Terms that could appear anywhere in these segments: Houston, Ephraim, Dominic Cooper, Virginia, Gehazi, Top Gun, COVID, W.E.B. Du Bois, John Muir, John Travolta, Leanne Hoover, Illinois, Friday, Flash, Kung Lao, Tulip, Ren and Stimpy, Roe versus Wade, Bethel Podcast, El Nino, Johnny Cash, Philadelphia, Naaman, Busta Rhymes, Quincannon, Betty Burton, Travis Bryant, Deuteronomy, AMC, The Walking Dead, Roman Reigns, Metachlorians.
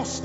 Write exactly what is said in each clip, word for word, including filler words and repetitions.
lost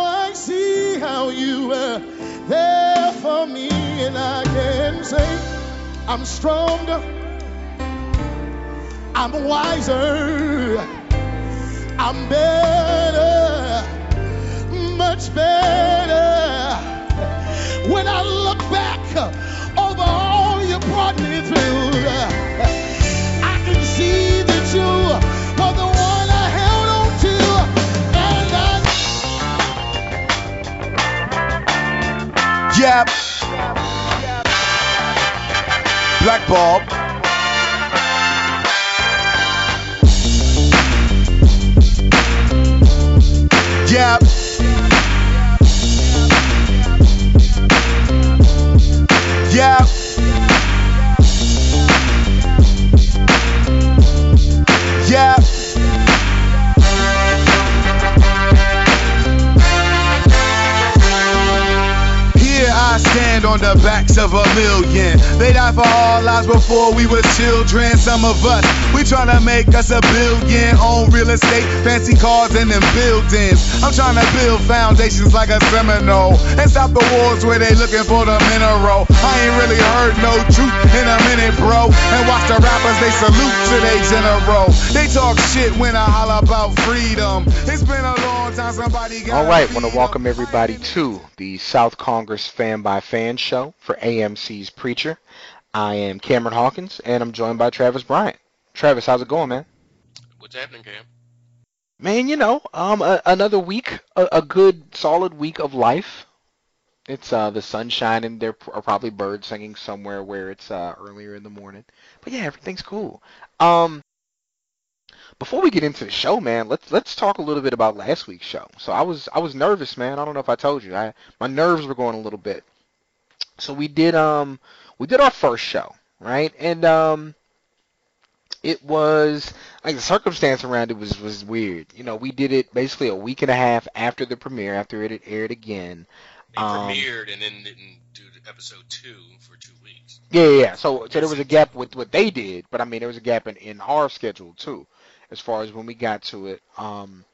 I see how you were there for me, and I can say I'm stronger, I'm wiser, I'm better, much better. When I look back over all you brought me through, I can see that you were the one I held on to, and I... Yep. Black Bob. Yeah. Yeah. Yeah. Stand on the backs of a million. They died for our lives before we were children. Some of us, we tryna make us a billion. Own real estate, fancy cars, and them buildings. I'm tryna build foundations like a Seminole and stop the wars where they looking for the mineral. I ain't really heard no truth in a minute, bro. And watch the rappers, they salute to they general. They talk shit when I holler about freedom. It's been a long time somebody got. Alright, wanna welcome everybody to the South Congress Fan by Fan show for A M C's Preacher. I am Cameron Hawkins, and I'm joined by Travis Bryant. Travis, how's it going, man? What's happening, Cam? Man, you know, um, a, another week, a, a good, solid week of life. It's uh, the sun shining. There are probably birds singing somewhere where it's uh, earlier in the morning. But yeah, everything's cool. Um, before we get into the show, man, let's let's talk a little bit about last week's show. So I was I was nervous, man. I don't know if I told you. I my nerves were going a little bit. So we did um we did our first show, right? And um it was like the circumstance around it was was weird. You know, we did it basically a week and a half after the premiere, after it had aired again. They um, premiered and then didn't do episode two for two weeks. Yeah, yeah. So so there was a gap with what they did, but I mean there was a gap in, in our schedule too, as far as when we got to it. Um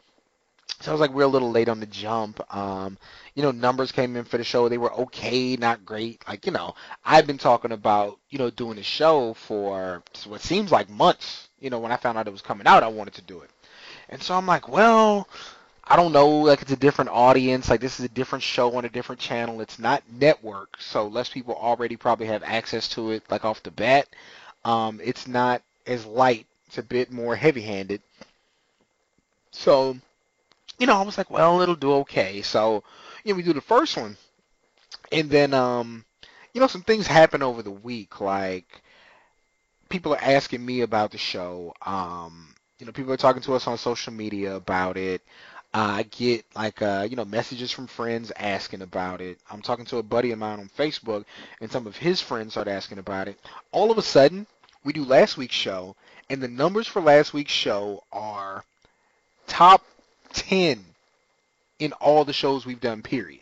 Sounds like we're a little late on the jump. Um, you know, numbers came in for the show. They were okay, not great. Like, you know, I've been talking about, you know, doing the show for what seems like months. You know, when I found out it was coming out, I wanted to do it. And so I'm like, well, I don't know. Like, it's a different audience. Like, this is a different show on a different channel. It's not network. So less people already probably have access to it, like, off the bat. Um, it's not as light. It's a bit more heavy-handed. So... You know, I was like, well, it'll do okay. So, you know, we do the first one. And then, um, you know, some things happen over the week. Like, people are asking me about the show. Um, you know, people are talking to us on social media about it. Uh, I get, like, uh, you know, messages from friends asking about it. I'm talking to a buddy of mine on Facebook, and some of his friends start asking about it. All of a sudden, we do last week's show, and the numbers for last week's show are top ten in all the shows we've done, period.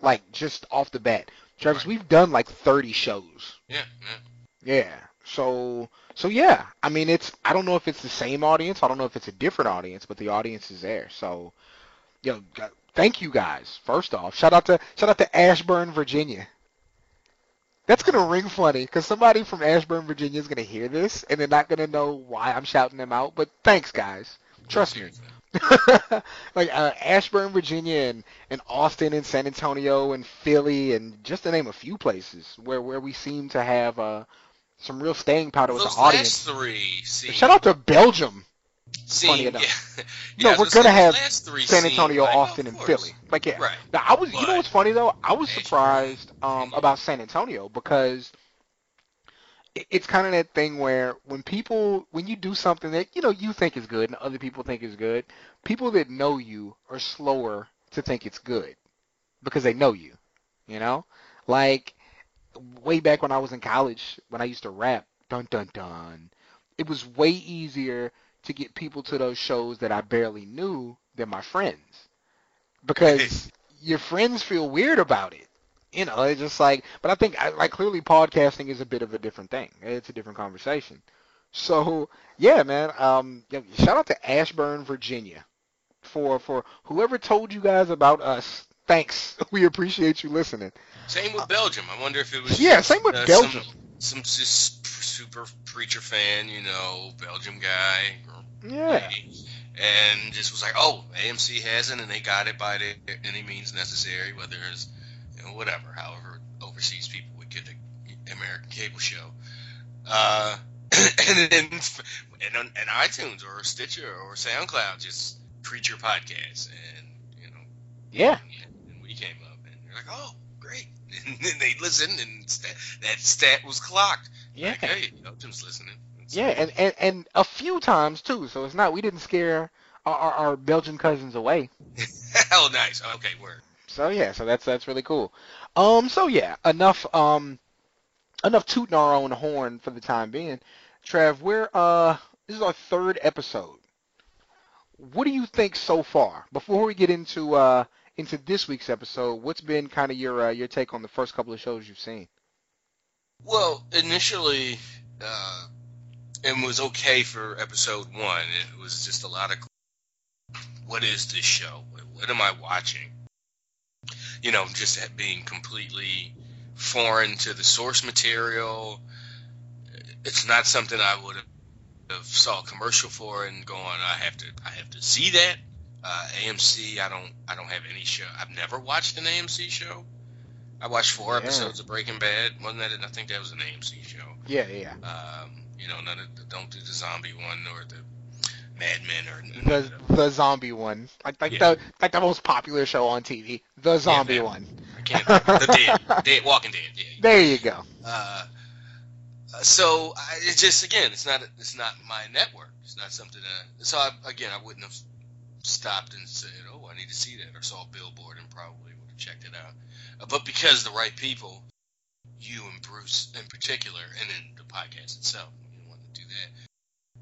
Like, just off the bat. Travis, right. We've done like thirty shows. Yeah, yeah. Yeah. So, so yeah. I mean, it's, I don't know if it's the same audience. I don't know if it's a different audience, but the audience is there. So, you know, thank you guys, first off. Shout out to, shout out to Ashburn, Virginia. That's going to ring funny, because somebody from Ashburn, Virginia is going to hear this, and they're not going to know why I'm shouting them out, but thanks, guys. Trust me. Like uh, Ashburn, Virginia, and, and Austin, and San Antonio, and Philly, and just to name a few places where, where we seem to have uh, some real staying power with the audience. Those last three. See, shout out to Belgium. See, funny enough. Yeah. Yeah, no, we're gonna have San Antonio, like, Austin, and Philly. Like, yeah. Right. Now I was, but, you know, what's funny though? I was surprised um, about San Antonio because it's kind of that thing where when people, when you do something that, you know, you think is good and other people think is good, people that know you are slower to think it's good because they know you, you know? Like, way back when I was in college, when I used to rap, dun dun dun, it was way easier to get people to those shows that I barely knew than my friends, because your friends feel weird about it. You know, it's just like, but I think, I, like, clearly podcasting is a bit of a different thing. It's a different conversation. So, yeah, man, um, shout out to Ashburn, Virginia, for, for whoever told you guys about us. Thanks. We appreciate you listening. Same with Belgium. I wonder if it was... Yeah, same with uh, Belgium. Some, some super Preacher fan, you know, Belgium guy. Yeah. Lady, and just was like, oh, A M C has it, and they got it by the, any means necessary, whether it's... whatever, however overseas people would get the American cable show. Uh, and then and, on, and iTunes or Stitcher or SoundCloud, just Preacher podcast. And, you know. Yeah. And, and we came up and they're like, oh, great. And then they listened and stat, that stat was clocked. Yeah. Like, hey, Elton's listening. It's yeah, and, and, and a few times, too. So it's not, we didn't scare our, our, our Belgian cousins away. Oh, nice. Okay, word. So yeah, so that's that's really cool. Um, so yeah, enough um, enough tooting our own horn for the time being. Trav, we're uh, this is our third episode. What do you think so far? Before we get into uh into this week's episode, what's been kind of your uh, your take on the first couple of shows you've seen? Well, initially, uh, it was okay for episode one. It was just a lot of, what is this show? What am I watching? You know, just being completely foreign to the source material. It's not something I would have saw a commercial for and going, I have to, I have to see that. Uh, A M C, I don't, I don't have any show. I've never watched an A M C show. I watched four yeah. episodes of Breaking Bad. Wasn't that? I think that was an A M C show. Yeah, yeah. Um, you know, none of the, don't do the zombie one or the Mad Men, or the the zombie one, like like yeah. the like the most popular show on T V, the zombie yeah, that, one. I can't. The dead, dead, Walking Dead. Yeah, there you go. Uh, so I, it's just again, it's not it's not my network. It's not something that. So I, again, I wouldn't have stopped and said, "Oh, I need to see that," or saw a billboard and probably would have checked it out. Uh, but because the right people, you and Bruce in particular, and then the podcast itself, we didn't want to do that.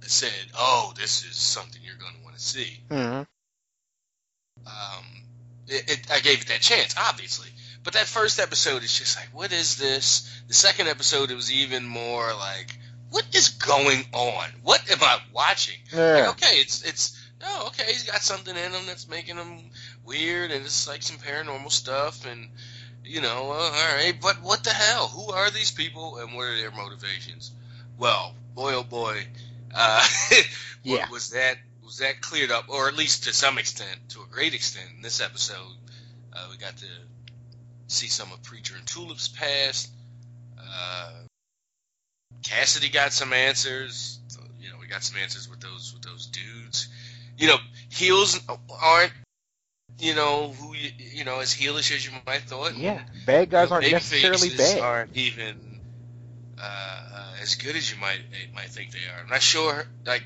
Said, "Oh, this is something you're going to want to see." Mm-hmm. Um, it, it, I gave it that chance, obviously. But that first episode is just like, "What is this?" The second episode, it was even more like, "What is going on? What am I watching?" Yeah. Like, okay, it's it's oh, okay, he's got something in him that's making him weird, and it's like some paranormal stuff, and you know, uh, all right, but what the hell? Who are these people, and what are their motivations? Well, boy, oh boy. Uh, yeah. was that was that cleared up, or at least to some extent, to a great extent, in this episode? Uh, we got to see some of Preacher and Tulip's past. Uh, Cassidy got some answers. So, you know, we got some answers with those with those dudes. You know, heels aren't you know who you, you know as heelish as you might thought. Yeah, bad guys aren't necessarily bad. Aren't even. Uh, uh, as good as you might might think they are. I'm not sure. Like,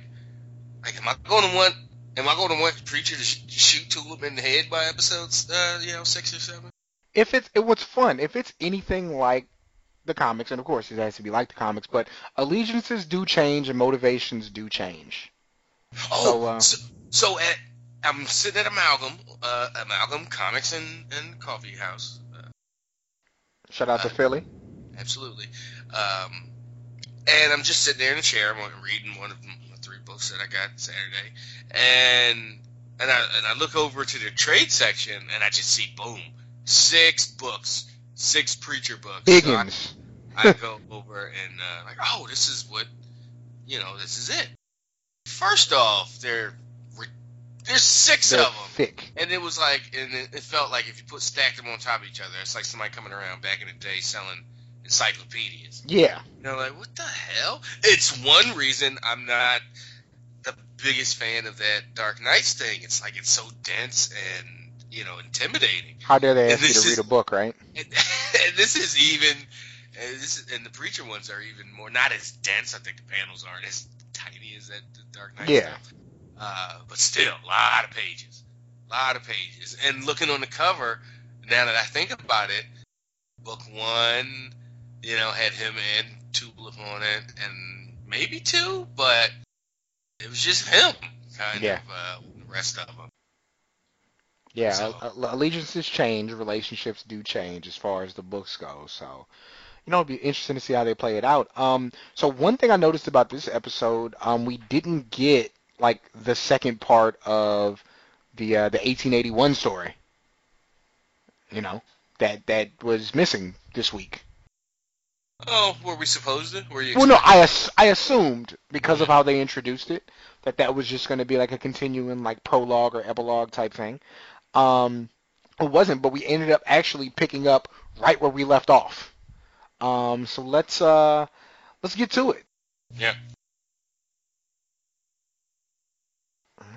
like, am I going to want? Am I going to want Preacher to sh- shoot Tulip in the head by episodes? Uh, you know, six or seven. If it's it was fun. If it's anything like the comics, and of course it has to be like the comics, but allegiances do change and motivations do change. Oh, so uh, so, so at, I'm sitting at Amalgam, uh, Amalgam Comics and and Coffee House. Uh, shout out uh, to Philly. Absolutely. Um, and I'm just sitting there in a chair. I'm reading one of the three books that I got Saturday, and and I and I look over to the trade section, and I just see boom, six books, six Preacher books. Big so ones. I, I go over and uh, like, oh, this is what, you know, this is it. First off, there there's six They're of them, thick. And it was like, and it, it felt like if you put stacked them on top of each other, it's like somebody coming around back in the day selling encyclopedias. Yeah. You know, like, what the hell? It's one reason I'm not the biggest fan of that Dark Knight thing. It's like, it's so dense and, you know, intimidating. How dare they ask you to is, read a book, right? And, and this is even, and, this is, and the Preacher ones are even more, not as dense. I think the panels aren't as tiny as that Dark Knight yeah. stuff. Uh, but still, a lot of pages. A lot of pages. And looking on the cover, now that I think about it, book one, you know, had him and Tulip on it, and maybe two, but it was just him, kind yeah. of, uh, the rest of them. Yeah, so. Allegiances change, relationships do change as far as the books go, so... You know, it'd be interesting to see how they play it out. Um, so one thing I noticed about this episode, um, we didn't get like the second part of the uh, the eighteen eighty-one story. You know, that that was missing this week. Oh, were we supposed to? Were you? Well, no, I ass- I assumed because of how they introduced it that that was just going to be like a continuing like prologue or epilogue type thing. Um, it wasn't, but we ended up actually picking up right where we left off. Um, so let's, uh, let's get to it. Yeah.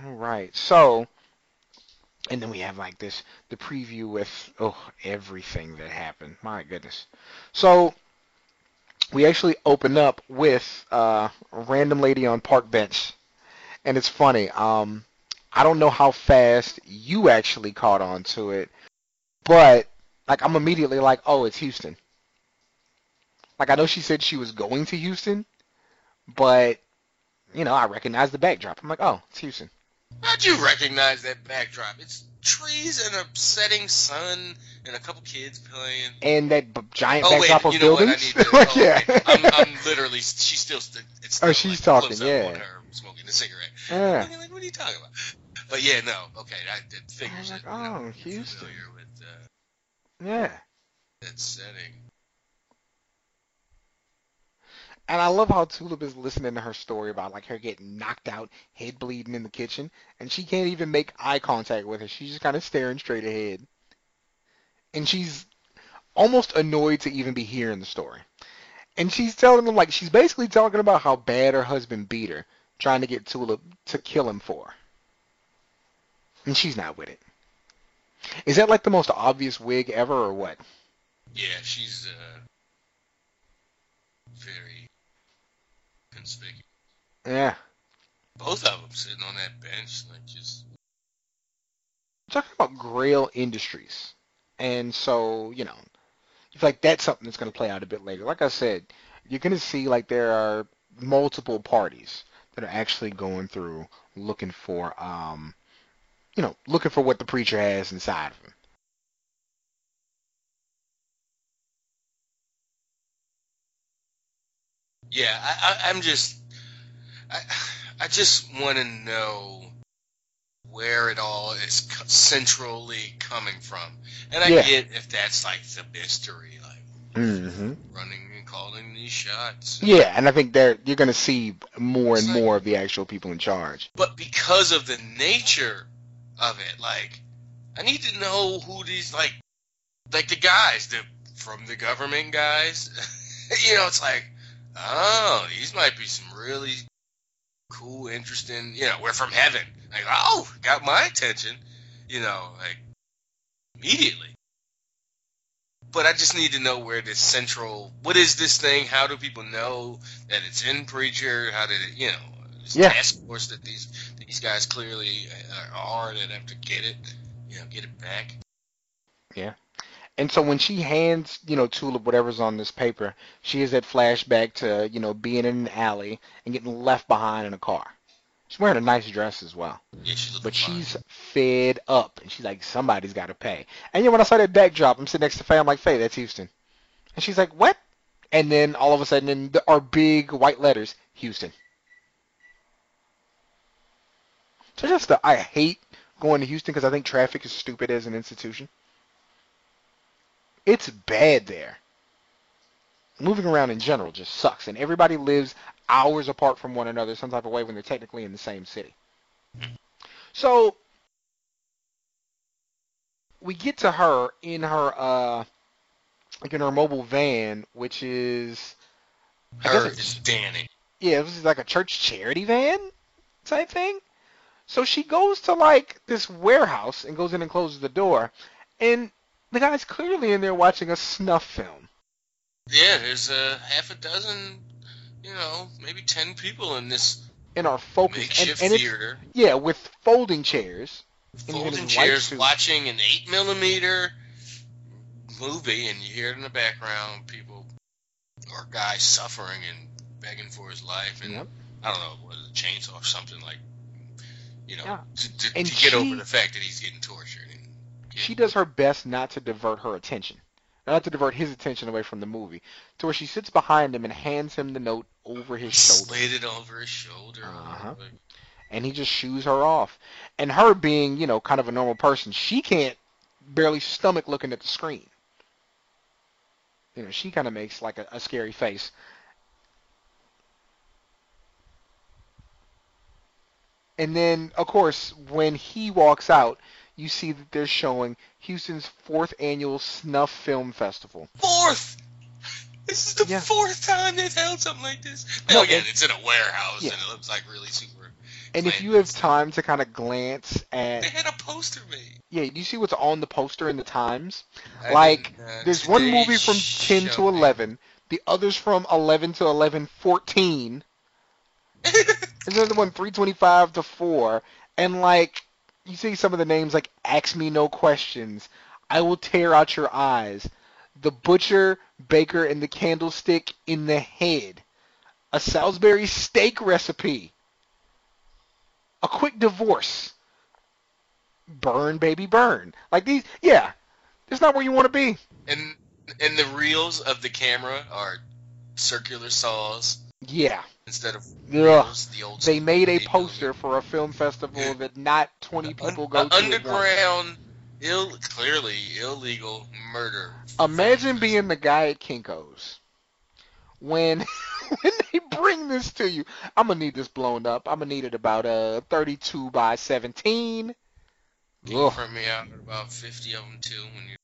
All right. So, and then we have like this, the preview with, oh, everything that happened. My goodness. So we actually open up with, uh, a random lady on park bench, and it's funny. Um, I don't know how fast you actually caught on to it, but like, I'm immediately like, oh, it's Houston. Like, I know she said she was going to Houston, but, you know, I recognize the backdrop. I'm like, oh, it's Houston. How'd you recognize that backdrop? It's trees and a setting sun and a couple kids playing. And that b- giant oh, backdrop wait, of buildings. Oh, wait, you know what? I need to. Oh, yeah. I'm, I'm literally, she's still, st- it's still oh, she's like, talking, yeah. on her smoking a cigarette. Yeah. I'm like, what are you talking about? But, yeah, no, okay, I did figures. I was like, that, oh, you know, Houston. Familiar with, uh, yeah. That setting. And I love how Tulip is listening to her story about, like, her getting knocked out, head bleeding in the kitchen, and she can't even make eye contact with her. She's just kind of staring straight ahead. And she's almost annoyed to even be hearing the story. And she's telling them, like, she's basically talking about how bad her husband beat her, trying to get Tulip to kill him for her. And she's not with it. Is that, like, the most obvious wig ever, or what? Yeah, she's, uh, very... conspicuous. Yeah. Both of them sitting on that bench, like just. I'm talking about Grail Industries, and so you know, it's like that's something that's going to play out a bit later. Like I said, you're going to see like there are multiple parties that are actually going through looking for, um, you know, looking for what the preacher has inside of him. Yeah, I, I, I'm just, I, I just want to know where it all is co- centrally coming from, and I yeah. get if that's like the mystery, like mm-hmm. running and calling these shots. Yeah, and I think there you're going to see more and like, more of the actual people in charge. But because of the nature of it, like I need to know who these like, like the guys, the from the government guys. You know, it's like. Oh, these might be some really cool, interesting, you know, we're from heaven. Like, oh, got my attention, you know, like, immediately. But I just need to know where this central, what is this thing? How do people know that it's in Preacher? How did it, you know, this yeah. task force that these these guys clearly are that have to get it, you know, get it back. Yeah. And so when she hands, you know, Tulip whatever's on this paper, she has that flashback to, you know, being in an alley and getting left behind in a car. She's wearing a nice dress as well. Yeah, she looks But fine. She's fed up. And she's like, somebody's got to pay. And, you know, when I saw that backdrop, I'm sitting next to Faye. I'm like, Faye, that's Houston. And she's like, what? And then all of a sudden, in the, our big white letters, Houston. So just the, I hate going to Houston because I think traffic is stupid as an institution. It's bad there. Moving around in general just sucks, and everybody lives hours apart from one another some type of way when they're technically in the same city. So we get to her in her uh, like in her mobile van, which is her is Danny. Yeah, this is like a church charity van type thing. So she goes to like this warehouse and goes in and closes the door, and the guy's clearly in there watching a snuff film. Yeah, there's a uh, half a dozen, you know, maybe ten people in this in our focus makeshift and, and theater. Yeah, with folding chairs. Folding chairs, watching an eight millimeter. movie and you hear it in the background, people or guys suffering and begging for his life, and yep. I don't know, what is it, a chainsaw or something, like, you know, yeah. to, to, to she, get over the fact that he's getting tortured. And getting, she does her best not to divert her attention, not to divert his attention away from the movie, to where she sits behind him and hands him the note over his shoulder. Slid it over his shoulder. Uh-huh. And he just shoos her off. And her being, you know, kind of a normal person, she can't barely stomach looking at the screen. You know, she kind of makes like a, a scary face. And then, of course, when he walks out, you see that they're showing Houston's fourth annual Snuff Film Festival. Fourth! This is the yeah. fourth time they've held something like this. Now, no, again, it's in a warehouse, yeah. and it looks like really super. And if you have time to kind of glance at... They had a poster made. Yeah, do you see what's on the poster in the Times? I like, there's one movie from ten to eleven, me. the other's from eleven to eleven fourteen. There's another one, three twenty-five to four, and like, you see some of the names like Ask Me No Questions, I Will Tear Out Your Eyes, The Butcher, Baker, and the Candlestick in the Head, A Salisbury Steak Recipe, A Quick Divorce, Burn Baby Burn. Like these, yeah, it's not where you want to be. And and the reels of the camera are circular saws. Yeah. Instead of reels, the old they made a poster for a film festival that not twenty people go to. Underground, ill, clearly illegal murder. Imagine being the guy at Kinko's when when they bring this to you. I'm gonna need this blown up. I'm gonna need it about uh thirty-two by seventeen. Look for me out about fifty of them too. When you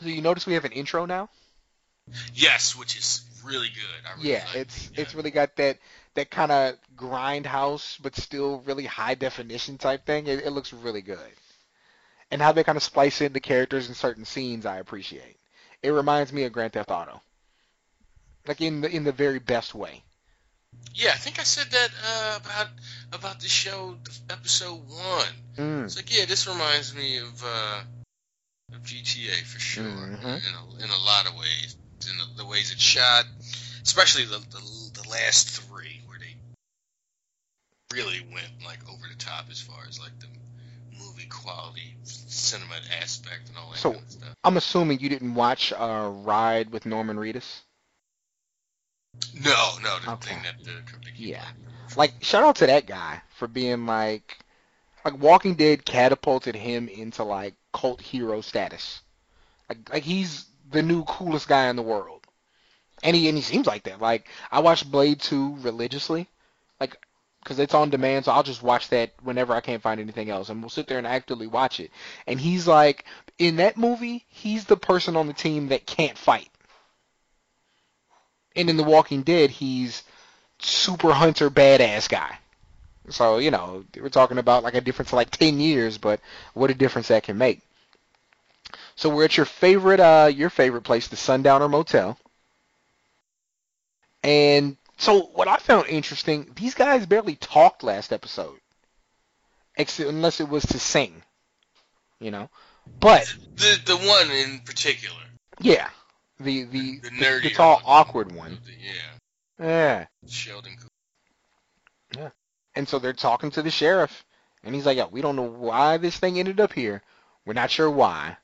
so you notice we have an intro now. Yes, which is really good. I really yeah, like it's it. yeah. it's really got that that kind of grindhouse, but still really high definition type thing. It, it looks really good, and how they kind of splice in the characters in certain scenes, I appreciate. It reminds me of Grand Theft Auto, like in the in the very best way. Yeah, I think I said that uh, about about the show episode one. Mm. It's like, yeah, this reminds me of uh, of G T A for sure, mm-hmm. in a, in a lot of ways. In the, the ways it's shot, especially the, the the last three, where they really went like over the top as far as like the movie quality, cinema aspect, and all that so, kind of stuff. I'm assuming you didn't watch uh, Ride with Norman Reedus. No, no, the okay. thing that the, the yeah, like shout out to that guy for being like, like Walking Dead catapulted him into like cult hero status. Like like he's the new coolest guy in the world, and he and he seems like that. Like I watch Blade Two religiously, like because it's on demand, so I'll just watch that whenever I can't find anything else, and we'll sit there and actively watch it. And he's like, in that movie, he's the person on the team that can't fight. And in The Walking Dead, he's super hunter badass guy. So you know we're talking about like a difference of like ten years, but what a difference that can make. So we're at your favorite, uh, your favorite place, the Sundowner Motel. And so what I found interesting, these guys barely talked last episode, except unless it was to sing, you know. But the the one in particular, yeah, the the the, the, nerdy the tall, awkward one, the, yeah, yeah, Sheldon, yeah. And so they're talking to the sheriff, and he's like, "Yeah, we don't know why this thing ended up here. We're not sure why."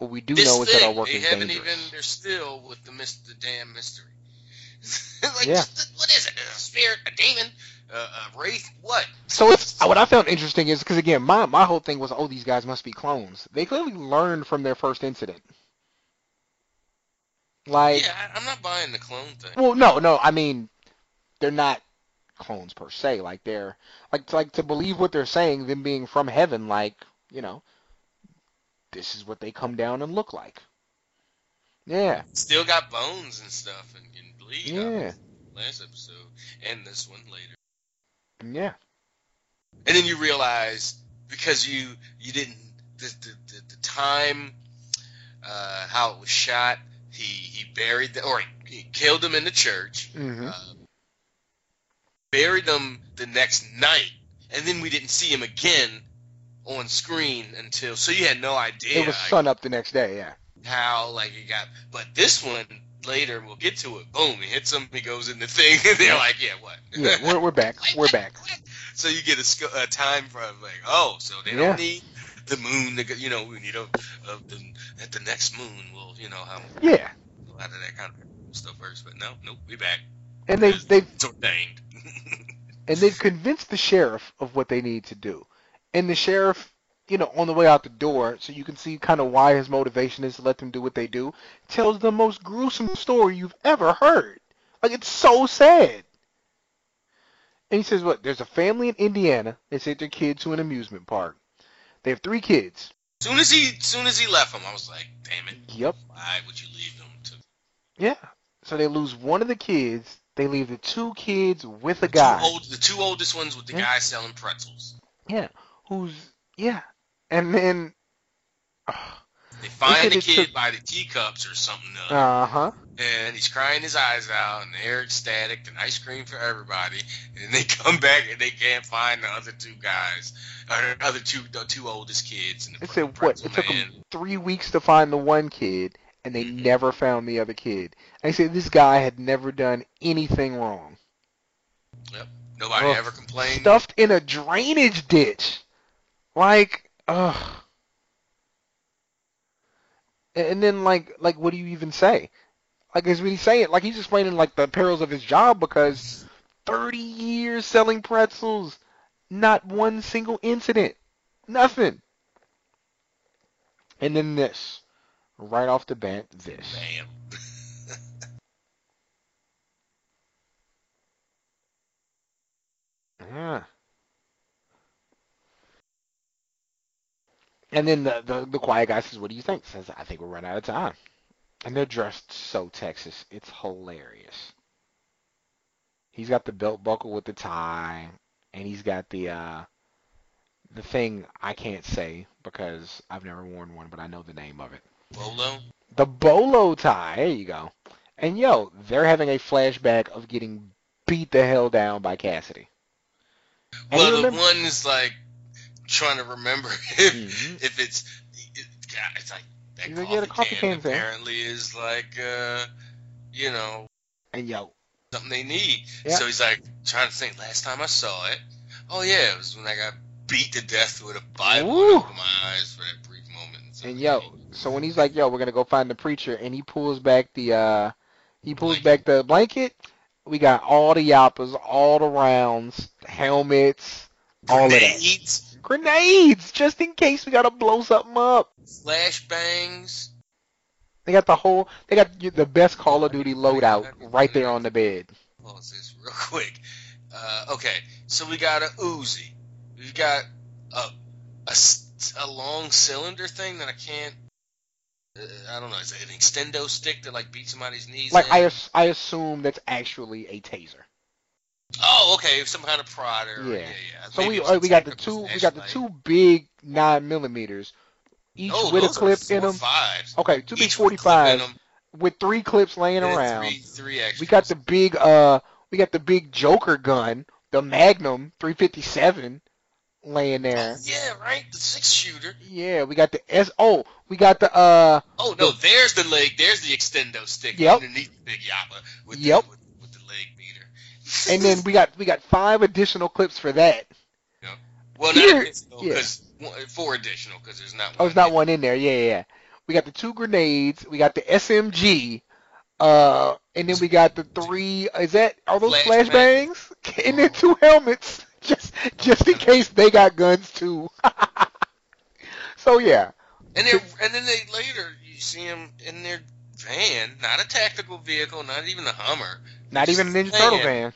What we do this know is thing, that our work is dangerous. Even, they're still with the, mis- the damn mystery. Like, yeah. What is it? A spirit? A demon? Uh, a wraith? What? So it's, what I found interesting is, because again, my, my whole thing was, oh, these guys must be clones. They clearly learned from their first incident. Like, yeah, I, I'm not buying the clone thing. Well, no, no, I mean, they're not clones per se. Like, they're, like, like to believe what they're saying, them being from heaven, like, you know, this is what they come down and look like. Yeah. Still got bones and stuff and can bleed. Yeah. Last episode and this one later. Yeah. And then you realize because you you didn't the the, the, the time uh, how it was shot, he he buried the, or he, he killed them in the church, mm-hmm. uh, buried them the next night, and then we didn't see him again on screen until, so you had no idea. It was sun up the next day, yeah. how like it got, but this one later, we'll get to it. Boom! He hits him. He goes in the thing, and they're like, "Yeah, what? Yeah, we're we're back. We're back." So you get a, sc- a time from like, "Oh, so they yeah. don't need the moon. To go, you know, we need a, a the, at the next moon. We'll, you know, how yeah, a lot of that kind of stuff first. But no, nope, we back. And they they ordained, and they've convinced the sheriff of what they need to do, and the sheriff. You know, on the way out the door, so you can see kind of why his motivation is to let them do what they do, tells the most gruesome story you've ever heard. Like, it's so sad. And he says, what, there's a family in Indiana. They sent their kid to an amusement park. They have three kids. Soon as he, soon as he left them, I was like, damn it. Yep. Why would you leave them to? Yeah. So they lose one of the kids. They leave the two kids with the a guy. Two old, the two oldest ones with the yeah. guy selling pretzels. Yeah. Who's... Yeah. And then oh, they find the kid took... by the teacups or something. Uh huh. And he's crying his eyes out, and they're ecstatic, and ice cream for everybody. And then they come back, and they can't find the other two guys, or the other two, the two oldest kids. And the it said what? It took man. them three weeks to find the one kid, and they mm-hmm. never found the other kid. And I said this guy had never done anything wrong. Yep. Nobody well, ever complained. Stuffed in a drainage ditch. Like. Ugh. And then, like, like, what do you even say? Like, is what he's saying. Like, he's explaining, like, the perils of his job because thirty years selling pretzels, not one single incident. Nothing. And then this. Right off the bat, this. Damn. Yeah. And then the, the, the quiet guy says, what do you think? Says, I think we're running out of time. And they're dressed so Texas. It's hilarious. He's got the belt buckle with the tie. And he's got the uh, the thing I can't say because I've never worn one, but I know the name of it. Bolo? The bolo tie. There you go. And, yo, they're having a flashback of getting beat the hell down by Cassidy. And well, remember- the one is like... trying to remember if, mm-hmm. if it's it's like that coffee, yeah, coffee can, can apparently there. Is like uh you know and yo something they need yeah. So he's like trying to think last time I saw it oh yeah it was when I got beat to death with a Bible over my eyes for that brief moment so and yo so when he's like yo we're gonna go find the preacher and he pulls back the uh he pulls blanket. back the blanket we got all the yappers all the rounds helmets all of that grenades, just in case we gotta blow something up. Flashbangs. They got the whole. They got the best Call of Duty loadout right there on the bed. Pause this real quick. Uh, okay, so we got a Uzi. We've got a, a a long cylinder thing that I can't. Uh, I don't know. Is it an extendo stick that like beat somebody's knees? Like in? I I assume that's actually a taser. Oh, okay, some kind of prod or yeah, yeah. yeah. So we we got the two we got the two big nine millimeters, each oh, with a clip in them. Fives. Okay, two big forty-fives with three clips laying and around. Three, three extras. We got the big uh we got the big Joker gun, the Magnum three fifty-seven laying there. Oh, yeah, right, the six shooter. Yeah, we got the S. Oh, we got the uh. Oh no, the, there's the leg. There's the extendo stick yep. underneath the big yapper with yep. the, with, with the leg beater. And then we got we got five additional clips for that. Yeah. Well, Here, not additional, yeah. cause, four additional because there's not one. Oh, there's not one in there. Yeah, yeah. We got the two grenades. We got the S M G. Uh, and then we got the three. Is that are those flashbangs? Flash and then two helmets, just just in case they got guns too. So yeah. And then and then they later you see them in their van, not a tactical vehicle, not even a Hummer. Not even a Ninja Turtle van.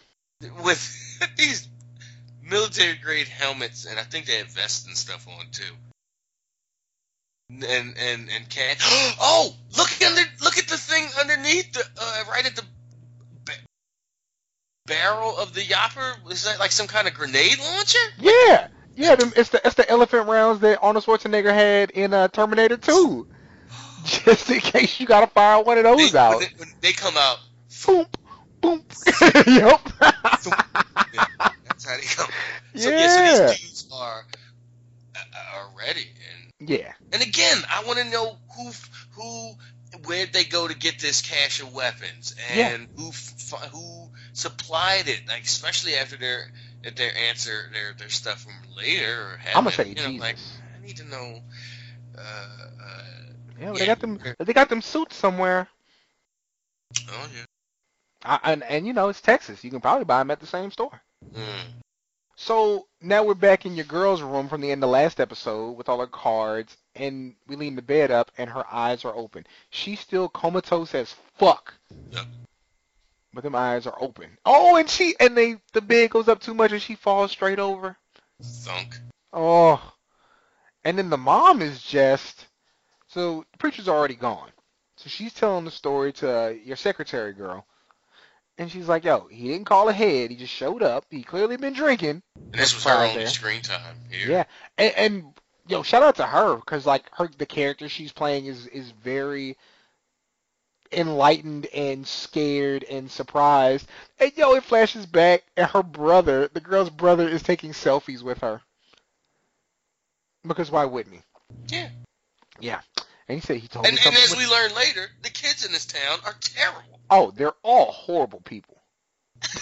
With these military-grade helmets, and I think they have vests and stuff on, too. And, and, and cat. Oh! Look under, look at the thing underneath, the, uh, right at the ba- barrel of the yapper. Is that like some kind of grenade launcher? Yeah! Yeah, it's the, it's the elephant rounds that Arnold Schwarzenegger had in uh, Terminator two. Just in case you gotta fire one of those they, out. When they, when they come out, boom. Boom. Yep. Yeah, that's how they come. So, yeah. yeah, so these dudes are, are ready. And, yeah. And again, I want to know who who, where'd they go to get this cash and weapons, and yeah. who f- who supplied it? Like, especially after their their answer, their their stuff from later. Or had I'm gonna say, you know, Jesus. Like, I need to know. Uh, uh, yeah, well, yeah, they got them. They got them suits somewhere. Oh yeah. I, and and you know, it's Texas. You can probably buy them at the same store. Mm. So now we're back in your girl's room from the end of last episode with all her cards, and we lean the bed up, and her eyes are open. She's still comatose as fuck, yep. but them eyes are open. Oh, and she and they the bed goes up too much, and she falls straight over. Thunk. Oh, and then the mom is just so the preacher's already gone, so she's telling the story to uh, your secretary girl. And she's like, yo, he didn't call ahead. He just showed up. He clearly been drinking. And this was her only there. Screen time here. Yeah. And, and, yo, shout out to her, because, like, her the character she's playing is, is very enlightened and scared and surprised. And, yo, it flashes back, and her brother, the girl's brother, is taking selfies with her. Because why wouldn't he? Yeah. Yeah. And he said he told and, me something. And as we learn later, the kids in this town are terrible. Oh, they're all horrible people.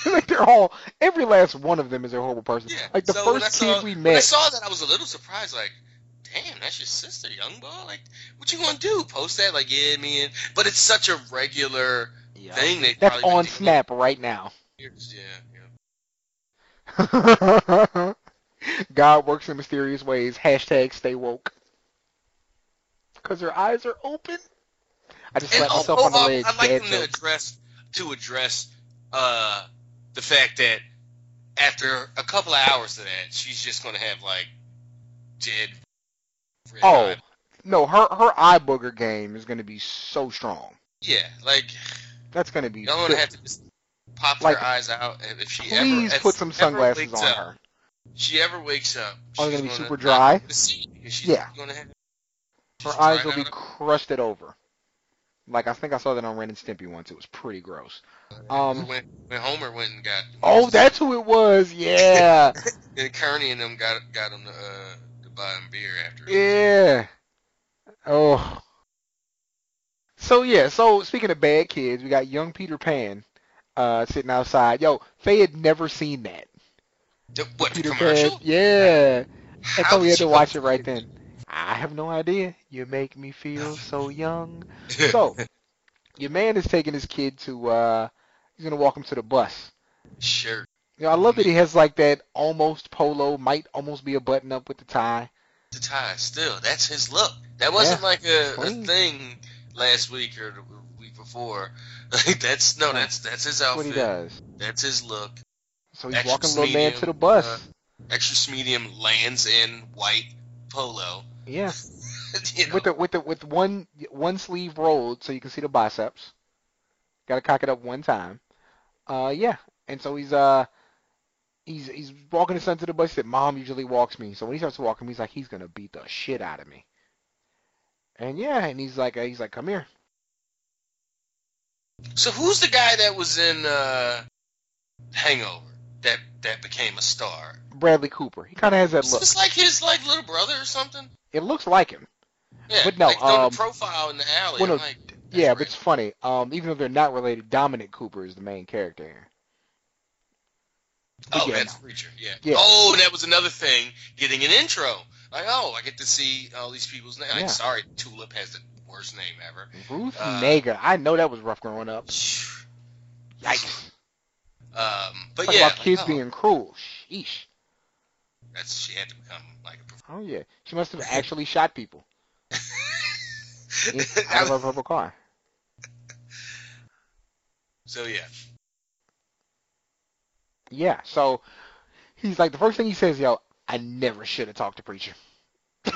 Like, they're all, every last one of them is a horrible person. Yeah. Like, the so first saw, kid we met. When I saw that, I was a little surprised, like, damn, that's your sister, young boy? Like, what you gonna do? Post that? Like, yeah, me and, but it's such a regular yeah. thing. They That's on Snap right now. Years. Yeah, yeah. God works in mysterious ways. Hashtag stay woke. Because her eyes are open. I just slapped myself oh, oh, on the leg. I'd like them to address, to address uh, the fact that after a couple of hours of that, she's just going to have, like, dead... Oh, eye. No, her her eye booger game is going to be so strong. Yeah, like... That's going to be... Y'all going to have to just pop like, her eyes out if she please ever... Please put some sunglasses on up, her. She ever wakes up... She's oh, going to be super dry? She's yeah. Gonna have, she's her eyes will be crushed it over. Like, I think I saw that on Ren and Stimpy once. It was pretty gross. Um, when, when Homer went and got... Oh, that's who it was. Yeah. And Kearney and them got got him to, uh, to buy him beer after. Yeah. Oh. So, yeah. So, speaking of bad kids, we got young Peter Pan uh, sitting outside. Yo, Faye had never seen that. The, what, Peter commercial? Pan, yeah. How and so we had to watch it right then. I have no idea. You make me feel so young. So, your man is taking his kid to, uh, he's going to walk him to the bus. Sure. You know, I love that he has, like, that almost polo, might almost be a button-up with the tie. The tie, still. That's his look. That wasn't, yeah, like, a, a thing last week or the week before. Like, that's, no, that's that's his outfit. That's what he does. That's his look. So he's extra walking little man to the bus. Uh, extra medium lands in white polo. Yeah, you know. with the, with the, with one one sleeve rolled so you can see the biceps. Got to cock it up one time. Uh, yeah, and so he's uh he's he's walking his son to the bus. He said, "Mom usually walks me," so when he starts walking, he's like, "He's gonna beat the shit out of me." And yeah, and he's like, uh, he's like, "Come here." So who's the guy that was in uh, Hangover that that became a star? Bradley Cooper. He kind of has that look. It's like his like little brother or something. It looks like him. Yeah, but no, like, um, the profile in the alley. Well, no, like, yeah, great. But it's funny. Um, even though they're not related, Dominic Cooper is the main character here. But oh, yeah, that's no. Preacher, yeah. yeah. Oh, that was another thing, getting an intro. Like, oh, I get to see all these people's names. Yeah. Like, sorry, Tulip has the worst name ever. Ruth uh, Nega. I know that was rough growing up. Yikes. Um, but it's yeah. Like about kids like, oh. being cruel. Sheesh. That's, she had to become like a professional. Oh, yeah. She must have actually shot people. I love her car. So, yeah. Yeah, so he's like, the first thing he says, yo, I never should have talked to Preacher.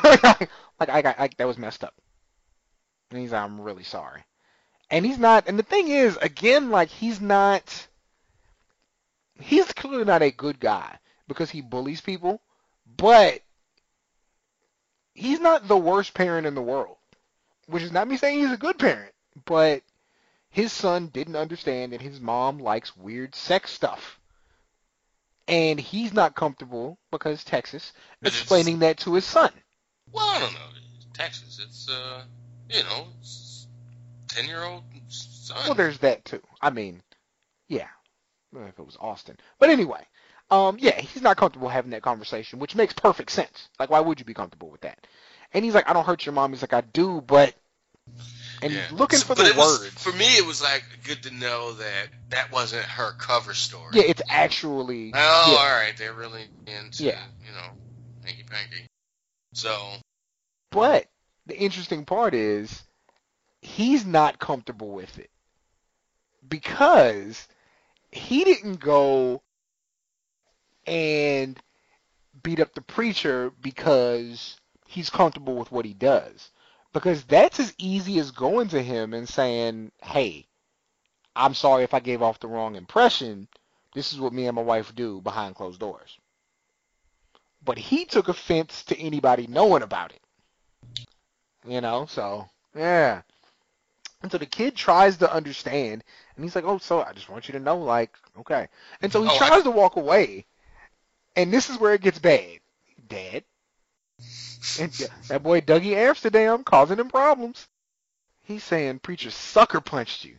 like, I, I, I, that was messed up. And he's like, I'm really sorry. And he's not, and the thing is, again, like, he's not, he's clearly not a good guy. Because he bullies people, but he's not the worst parent in the world, which is not me saying he's a good parent, but his son didn't understand that his mom likes weird sex stuff, and he's not comfortable, because Texas, explaining that to his son. Well, I don't know, Texas, it's, uh, you know, it's ten-year-old son. Well, there's that, too. I mean, yeah. I don't know if it was Austin. But anyway, um, yeah, he's not comfortable having that conversation, which makes perfect sense. Like, why would you be comfortable with that? And he's like, I don't hurt your mom. He's like, I do, but... And yeah. looking for but the was, words. For me, it was like good to know that that wasn't her cover story. Yeah, it's actually... Oh, yeah. all right. They're really into, yeah. you know, hanky-panky. So... But the interesting part is he's not comfortable with it because he didn't go and beat up the preacher because he's comfortable with what he does. Because that's as easy as going to him and saying, hey, I'm sorry if I gave off the wrong impression. This is what me and my wife do behind closed doors. But he took offense to anybody knowing about it. You know, so, yeah. And so the kid tries to understand, and he's like, oh, so I just want you to know, like, okay. And so he oh, tries I... to walk away, and this is where it gets bad. Dad. And that boy Dougie Amsterdam causing him problems. He's saying, Preacher sucker punched you,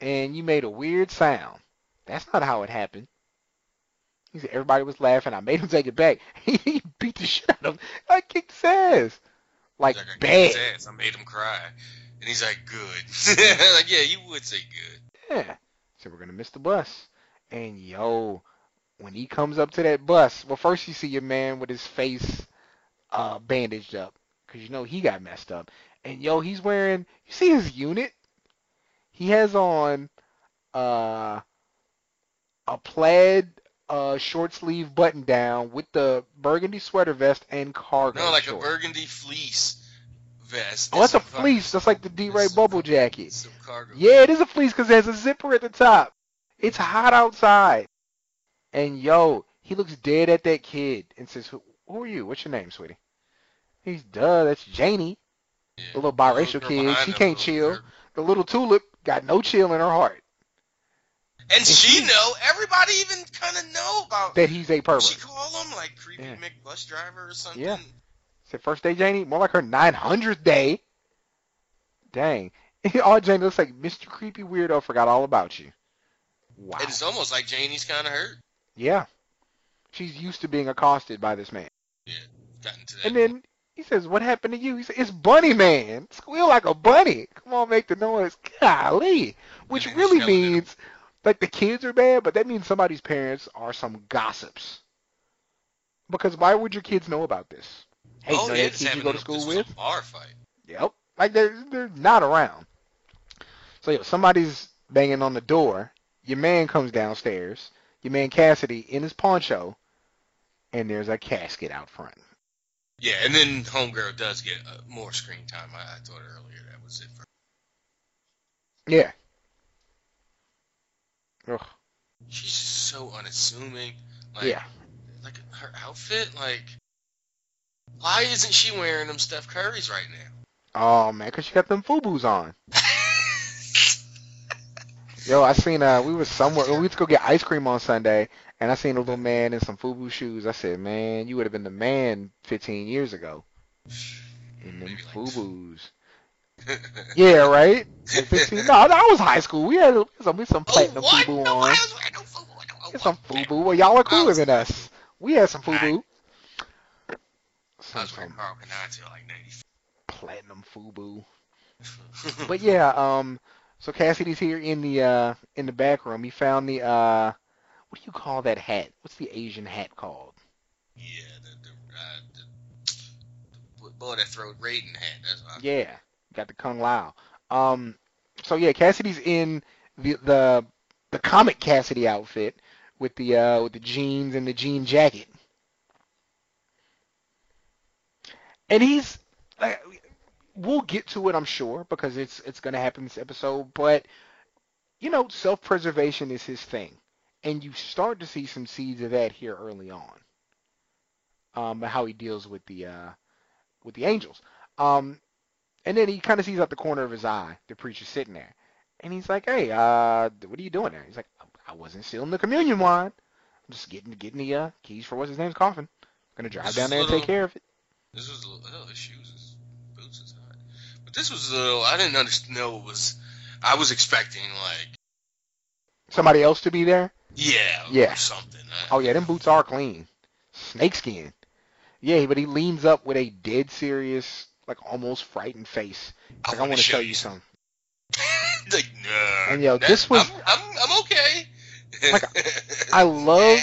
and you made a weird sound. That's not how it happened. He said, everybody was laughing. I made him take it back. He beat the shit out of him. I kicked his ass. Like, like I bad. His ass. I made him cry. And he's like, good. Like, yeah, you would say good. Yeah. So we're going to miss the bus. And, yo, when he comes up to that bus, well, first you see your man with his face uh, bandaged up. Because, you know, he got messed up. And, yo, he's wearing, you see his unit? He has on uh, a plaid Uh, short sleeve button down with the burgundy sweater vest and cargo. No, like short. A burgundy fleece vest. Oh, that's a fleece. That's like the D-Ray bubble jacket. Some cargo. Yeah, it is a fleece because there's a zipper at the top. It's hot outside. And yo, he looks dead at that kid and says, "Who, who are you? What's your name, sweetie?" He's duh. That's Janie, yeah, the little biracial kid. She can't chill. Girl. The little Tulip got no chill in her heart. And she know, everybody even kind of know about... That he's a pervert. She call him, like, creepy yeah. McBus driver or something. Yeah. It's her first day, Janie. More like her nine hundredth day. Dang. All Janie looks like, Mister Creepy Weirdo forgot all about you. Wow. It's almost like Janie's kind of hurt. Yeah. She's used to being accosted by this man. Yeah. Gotten to that. And then he says, what happened to you? He says, it's Bunny Man. Squeal like a bunny. Come on, make the noise. Golly. Which really means... Him. Like, the kids are bad, but that means somebody's parents are some gossips. Because why would your kids know about this? Hey, oh, you know yeah, that kid you go to school with? Bar fight. Yep. Like, they're, they're not around. So, you know, somebody's banging on the door. Your man comes downstairs. Your man Cassidy in his poncho. And there's a casket out front. Yeah, and then Homegirl does get uh, more screen time. I, I thought earlier that was it for her. Yeah. Ugh. She's so unassuming. Like, yeah. Like, her outfit, like, why isn't she wearing them Steph Curry's right now? Oh, man, because she got them FUBUs on. Yo, I seen, uh, we was somewhere, we went to go get ice cream on Sunday, and I seen a little man in some FUBU shoes. I said, man, you would have been the man fifteen years ago. In them like FUBUs. That. Yeah, right? fifteen? No, I was high school. We had some, we had some platinum oh, FUBU no, on. I was, I don't, I don't, I don't, some FUBU. Well, y'all are cooler was, than us. We had some FUBU. I, some, I was wearing Carl Canazio like ninety. Platinum FUBU. But yeah, um, so Cassidy's here in the uh in the back room. He found the uh, what do you call that hat? What's the Asian hat called? Yeah, the the, uh, the, the boy that throws Raiden hat. That's what I yeah. Call. Got the Kung Lao. Um, so yeah, Cassidy's in the the the comic Cassidy outfit with the uh, with the jeans and the jean jacket, and he's like, we'll get to it, I'm sure, because it's it's gonna happen this episode. But you know, self preservation is his thing, and you start to see some seeds of that here early on. Um, how he deals with the uh, with the angels. Um. And then he kind of sees out the corner of his eye, the preacher sitting there. And he's like, hey, uh, what are you doing there? He's like, I wasn't stealing the communion wine. I'm just getting getting the uh, keys for what's his name's coffin. I'm going to drive this down there little, and take care of it. This was a little, oh, his shoes, his boots is hot. But this was a little, I didn't understand, know it was, I was expecting, like. Somebody else to be there? Yeah. Yeah. Or something. I, oh, yeah, them boots are clean. Snakeskin. Yeah, but he leans up with a dead serious, like, almost frightened face. Like, I, I want to show, show you something. Like, nah. And, yo, that, this was. I'm, I'm, I'm okay. Like, I love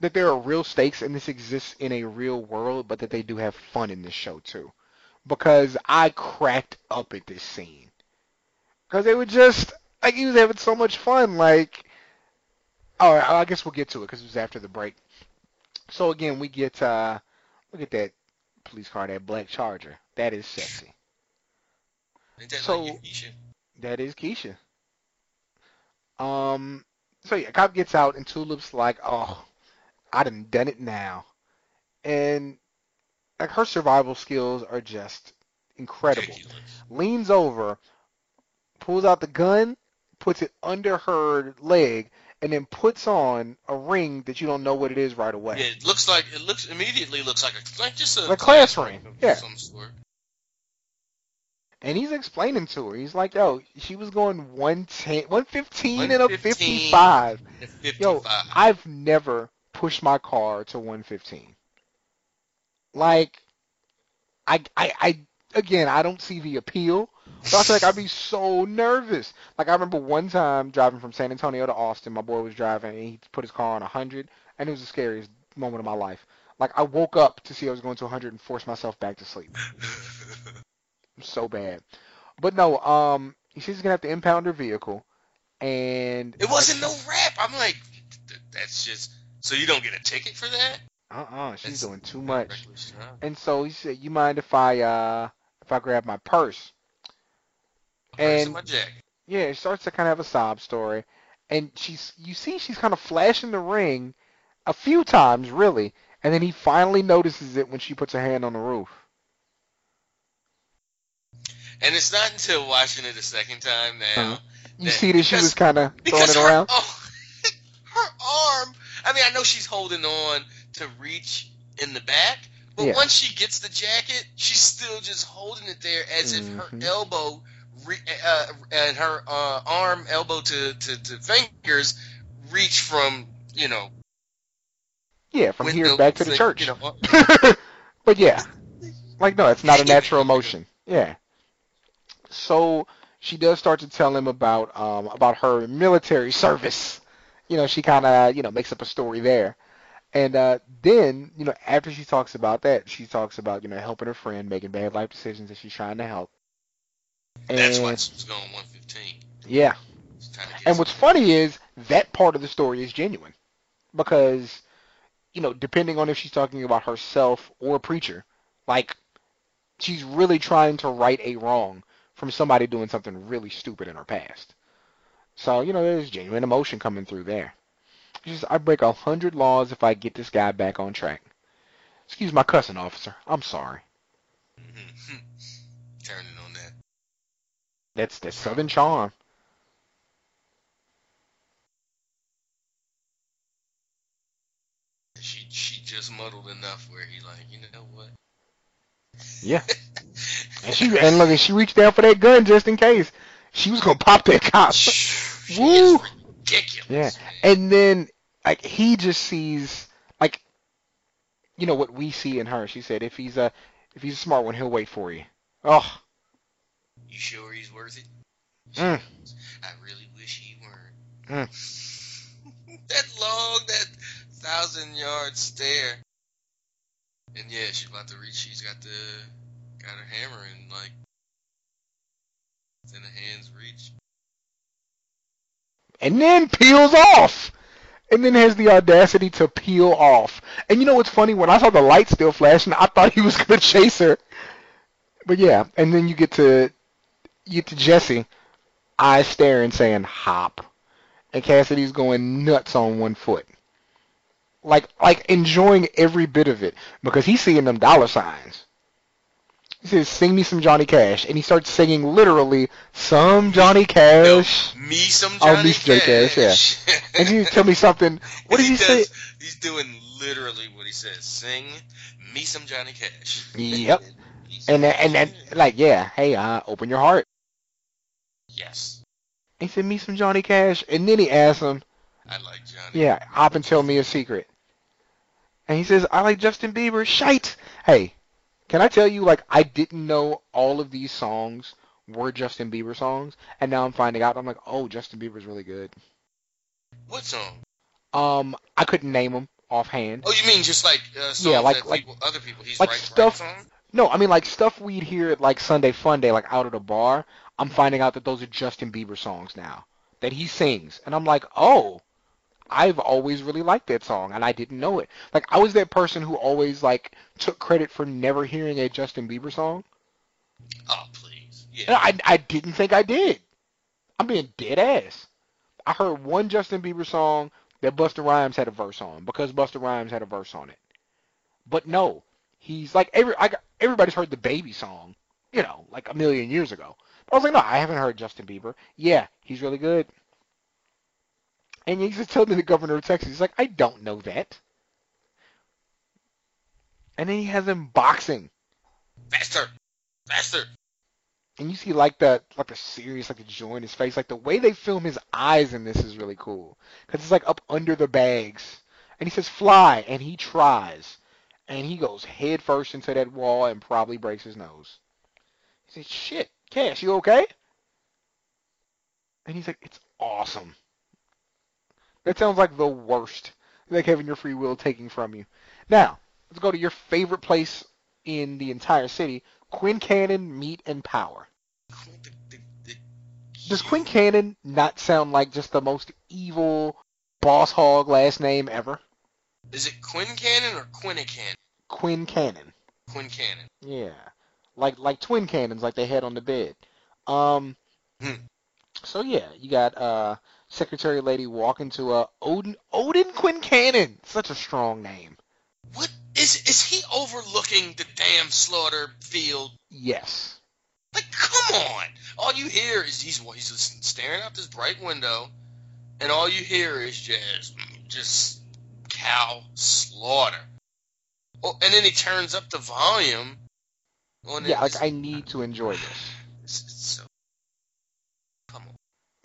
that there are real stakes and this exists in a real world, but that they do have fun in this show, too. Because I cracked up at this scene. Because they were just, like, he was having so much fun. Like, oh, I guess we'll get to it because it was after the break. So, again, we get, uh, look at that police car, that black Charger. That is sexy. Ain't that so, like Keisha? That is Keisha. Um, so, yeah, cop gets out and Tulip's like, oh, I done done it now. And, like, her survival skills are just incredible. Ridiculous. Leans over, pulls out the gun, puts it under her leg, and then puts on a ring that you don't know what it is right away. Yeah, it looks like, it looks, immediately looks like a, like just a, a class, class ring. Of yeah. Some sort. And he's explaining to her. He's like, yo, she was going one ten, one fifteen and a fifty-five. fifty-five. Yo, I've never pushed my car to one fifteen. Like, I, I, I, again, I don't see the appeal. But I feel like I'd be so nervous. Like, I remember one time driving from San Antonio to Austin. My boy was driving, and he put his car on one hundred, and it was the scariest moment of my life. Like, I woke up to see I was going to one hundred and forced myself back to sleep. So bad. But no, um, he says he's going to have to impound her vehicle, and... It wasn't no rap. I'm like, that's just... So you don't get a ticket for that? Uh-uh, she's doing too much. And so he said, you mind if I uh if I grab my purse? And my jacket. Yeah, it starts to kind of have a sob story. And she's you see she's kind of flashing the ring a few times, really. And then he finally notices it when she puts her hand on the roof. And it's not until watching it a second time now. Uh-huh. You that, see that she because, was kind of throwing it her, around? Oh, her arm, I mean, I know she's holding on to reach in the back, but yeah. Once she gets the jacket, she's still just holding it there as mm-hmm. if her elbow re- uh, and her uh, arm, elbow to, to, to fingers reach from, you know. Yeah, from here back to the like, church. You know, but yeah, like, no, it's not a natural motion. Yeah. So she does start to tell him about um, about her military service. You know, she kind of, you know, makes up a story there. And uh, then, you know, after she talks about that, she talks about, you know, helping her friend, making bad life decisions that she's trying to help. And that's why she's going one fifteen. Yeah. And what's funny is that part of the story is genuine. Because, you know, depending on if she's talking about herself or Preacher, like, she's really trying to right a wrong from somebody doing something really stupid in her past. So, you know, there's genuine emotion coming through there. Just, I break a hundred laws if I get this guy back on track. Excuse my cussing, officer. I'm sorry. Mm-hmm. Turning on that. That's that Southern charm. She she just muddled enough where he like, you know what? Yeah. and she and look, she reached down for that gun just in case. She was gonna pop that cop. She Woo! Ridiculous. Yeah, and then like he just sees like, you know what we see in her. She said, "If he's a, if he's a smart one, he'll wait for you." Oh. You sure he's worth it? Mm. I really wish he weren't. Mm. That long, that thousand-yard stare. And yeah, she's about to reach. She's got the, got her hammer and like, it's in her hand's reach. And then peels off. And then has the audacity to peel off. And you know what's funny? When I saw the light still flashing, I thought he was going to chase her. But yeah, and then you get to you get to Jesse, eyes staring, saying, hop. And Cassidy's going nuts on one foot. Like, like enjoying every bit of it. Because he's seeing them dollar signs. He says, sing me some Johnny Cash. And he starts singing literally, some Johnny Cash. No, me some Johnny oh, me Cash. Cash yeah. And he tell me something. What did he, he does, say? He's doing literally what he says. Sing me some Johnny Cash. Yep. And then, and then, like, yeah, hey, uh, open your heart. Yes. He said, "Me some Johnny Cash," and then he asked him, "I like Johnny." Yeah, hop and tell me a secret. And he says, "I like Justin Bieber." Shite. Hey, can I tell you, like, I didn't know all of these songs were Justin Bieber songs, and now I'm finding out. I'm like, oh, Justin Bieber's really good. What song? Um, I couldn't name them offhand. Oh, you mean just like uh, songs yeah, like, that like, people, other people he's like right, stuff. Right no, I mean like stuff we'd hear at like Sunday Fun Day, like out at a bar. I'm finding out that those are Justin Bieber songs now that he sings, and I'm like, oh. I've always really liked that song, and I didn't know it. Like, I was that person who always, like, took credit for never hearing a Justin Bieber song. Oh, please. Yeah. And I, I didn't think I did. I'm being dead ass. I heard one Justin Bieber song that Busta Rhymes had a verse on, because Busta Rhymes had a verse on it. But no, he's, like, every I got, everybody's heard the Baby song, you know, like a million years ago. But I was like, no, I haven't heard Justin Bieber. Yeah, he's really good. And he just told me the governor of Texas. He's like, I don't know that. And then he has him boxing. Faster, faster. And you see like the like the serious, like the joy in his face, like the way they film his eyes in this is really cool because it's like up under the bags. And he says fly, and he tries, and he goes head first into that wall and probably breaks his nose. He says, shit, Cash, you okay? And he's like, it's awesome. That sounds like the worst, like having your free will taken from you. Now, let's go to your favorite place in the entire city, Quincannon Meat and Power. Does Quincannon not sound like just the most evil boss hog last name ever? Is it Quincannon or Quincannon? Quincannon. Quincannon. Yeah. Like like twin cannons like they had on the bed. Um, hmm. So, yeah, you got... uh. Secretary lady walking to uh, Odin Odin Quincannon. Such a strong name. What is is he overlooking the damn slaughter field? Yes. Like, come on! All you hear is he's well, he's just staring out this bright window, and all you hear is just just cow slaughter. Oh, and then he turns up the volume. On yeah, like I need to enjoy this. It's, it's so.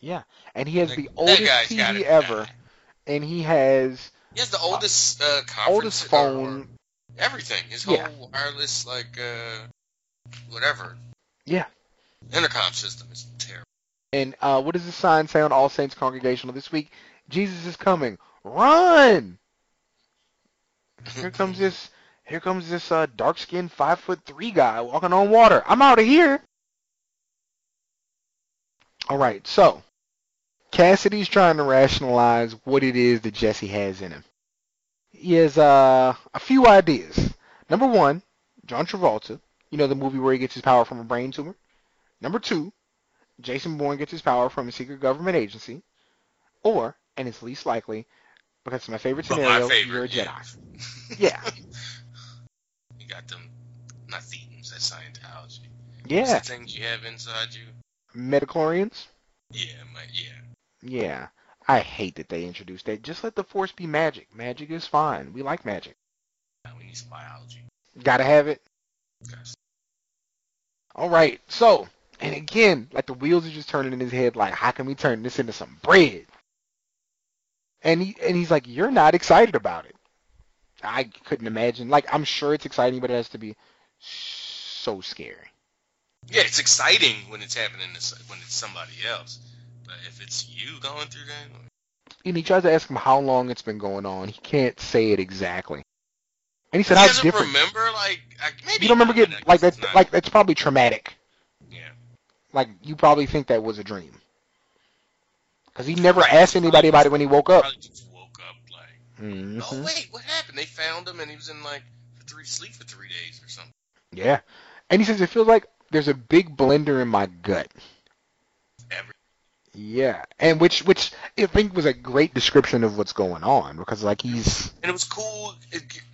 Yeah, and he has like, the oldest T V ever, and he has... He has the oldest uh, conference... Oldest phone. Everything. His whole yeah. wireless, like, uh, whatever. Yeah. Intercom system is terrible. And uh, what does the sign say on All Saints Congregational this week? Jesus is coming. Run! Here comes this Here comes this uh, dark-skinned five foot three guy walking on water. I'm out of here! All right, so... Cassidy's trying to rationalize what it is that Jesse has in him. He has uh, a few ideas. Number one, John Travolta. You know the movie where he gets his power from a brain tumor? Number two, Jason Bourne gets his power from a secret government agency. Or, and it's least likely, because it's my favorite scenario, my favorite, you're a Jedi. Yeah. yeah. You got them, not thetans, that's Scientology. Yeah. What's the things you have inside you? Metachlorians? Yeah, my, yeah. Yeah, I hate that they introduced that. Just let the Force be magic. Magic is fine. We like magic. We need some biology. Gotta have it. Yes. All right, so, and again, like the wheels are just turning in his head, like, how can we turn this into some bread? And he and he's like, you're not excited about it. I couldn't imagine. Like, I'm sure it's exciting, but it has to be so scary. Yeah, it's exciting when it's happening to, when it's somebody else. But if it's you going through that... And he tries to ask him how long it's been going on. He can't say it exactly. And he said, how different... He doesn't remember, like... Maybe you don't remember getting... Like, that's, like, that's probably traumatic. Yeah. Like, you probably think that was a dream. Because he never asked anybody about it when he woke up. He probably just woke up, like... Mm-hmm. Oh, wait, what happened? They found him, and he was in, like, three sleep for three days or something. Yeah. And he says, it feels like there's a big blender in my gut. Every... Yeah, and which which I think was a great description of what's going on because like he's and it was cool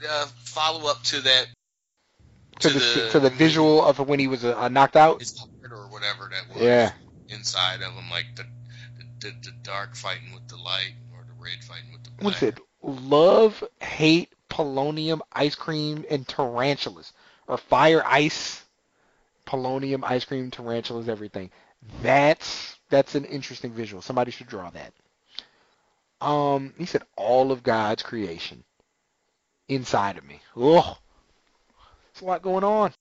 uh, follow up to that to, to the, the to the visual of when he was uh, knocked out his heart or whatever that was yeah. inside of him like the the, the the dark fighting with the light or the red fighting with the black. What's it? Love, hate, polonium, ice cream, and tarantulas or fire, ice. polonium, ice cream, tarantulas, everything. That's that's an interesting visual. Somebody should draw that. Um, he said, all of God's creation inside of me. Oh, there's a lot going on.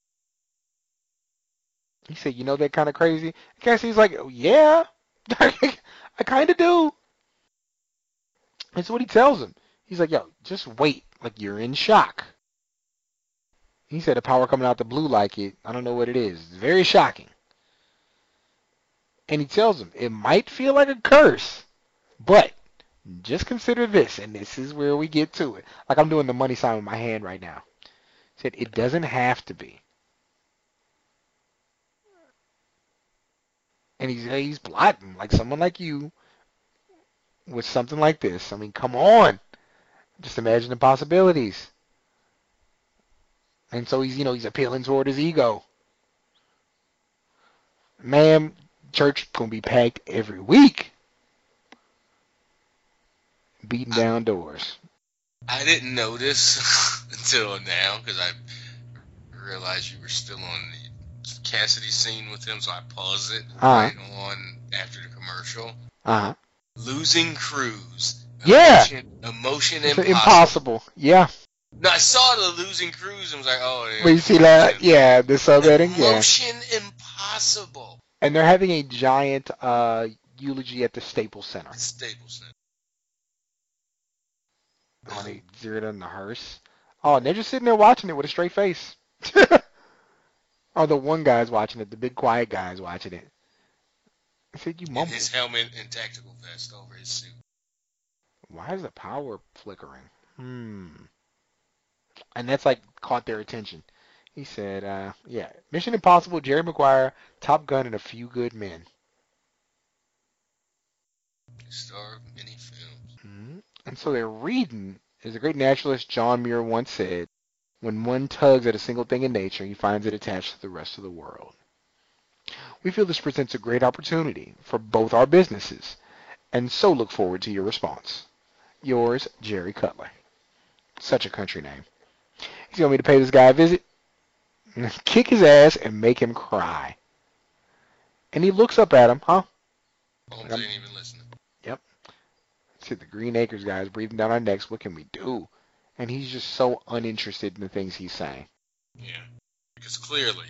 He said, you know that kind of crazy? Cassie's like, oh, yeah, I kind of do. That's what he tells him. He's like, yo, just wait. Like, you're in shock. He said, the power coming out the blue like it, I don't know what it is. It's very shocking. And he tells him, it might feel like a curse, but just consider this, and this is where we get to it. Like, I'm doing the money sign with my hand right now. He said, it doesn't have to be. And he's, he's plotting, like someone like you, with something like this. I mean, come on. Just imagine the possibilities. And so he's, you know, he's appealing toward his ego. Ma'am, church gonna be packed every week. Beating down I, doors. I didn't know this until now, because I realized you were still on the Cassidy scene with him, so I paused it uh-huh. right on after the commercial. Uh-huh. Losing Cruz. Emotion, yeah. Emotion Impossible. Impossible. Yeah. No, I saw the Losing Cruz and was like, oh, yeah. But you see that? Yeah, the subheading. Emotion yeah. Impossible. And they're having a giant uh, eulogy at the Staples Center. The Staples Center. Oh, they threw it in the hearse. Oh, and they're just sitting there watching it with a straight face. Oh, the one guy's watching it. The big quiet guy's watching it. I said, you mumbled. His helmet and tactical vest over his suit. Why is the power flickering? Hmm. And that's like caught their attention. He said, uh, yeah, Mission Impossible, Jerry Maguire, Top Gun, and A Few Good Men. Star of many films. Mm-hmm. And so they're reading, as the great naturalist John Muir once said, when one tugs at a single thing in nature, he finds it attached to the rest of the world. We feel this presents a great opportunity for both our businesses, and so look forward to your response. Yours, Jerry Cutler. Such a country name. He's going to be to pay this guy a visit, kick his ass, and make him cry. And he looks up at him, huh? Holmes ain't even listening. Yep. See, the Green Acres guy is breathing down our necks. What can we do? And he's just so uninterested in the things he's saying. Yeah, because clearly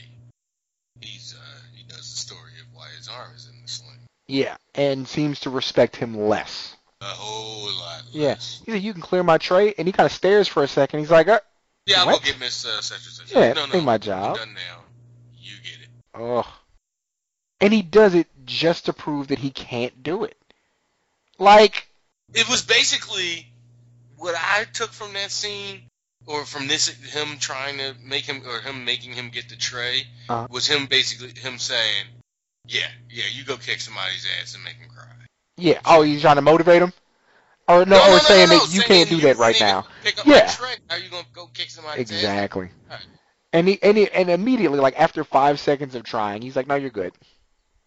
he's uh, he knows the story of why his arm is in the sling. Yeah, and seems to respect him less. A whole lot less. Yeah, he said, you can clear my tray, and he kind of stares for a second. He's like, uh, yeah, what? I'm going to get Miss uh, such and such. Yeah, no, no, ain't my job. Done now. You get it. Ugh. And he does it just to prove that he can't do it. Like, it was basically what I took from that scene, or from this, him trying to make him, or him making him get the tray, uh-huh. was him basically, him saying, yeah, yeah, you go kick somebody's ass and make him cry. Yeah, oh, you trying to motivate him? Or no, no, no or no, saying no, no. that you saying can't do that right now. Pick up yeah. my tray. How are you going to go kick somebody's exactly. ass? Exactly. Right. And, he, and, he, and immediately, like, after five seconds of trying, he's like, no, you're good.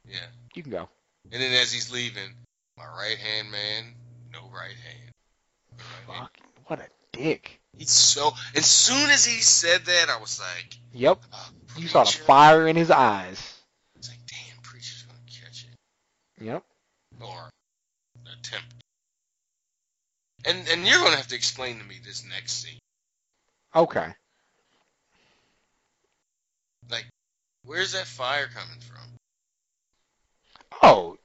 Yeah. You can go. And then as he's leaving, my right-hand man, no right hand. Right Fuck, hand. What a dick. He's so, as soon as he said that, I was like. Yep. Oh, you saw the fire in his eyes. It's like, damn, Preacher's going to catch it. Yep. Or attempt. And and you're going to have to explain to me this next scene. Okay. Like, where's that fire coming from? Oh,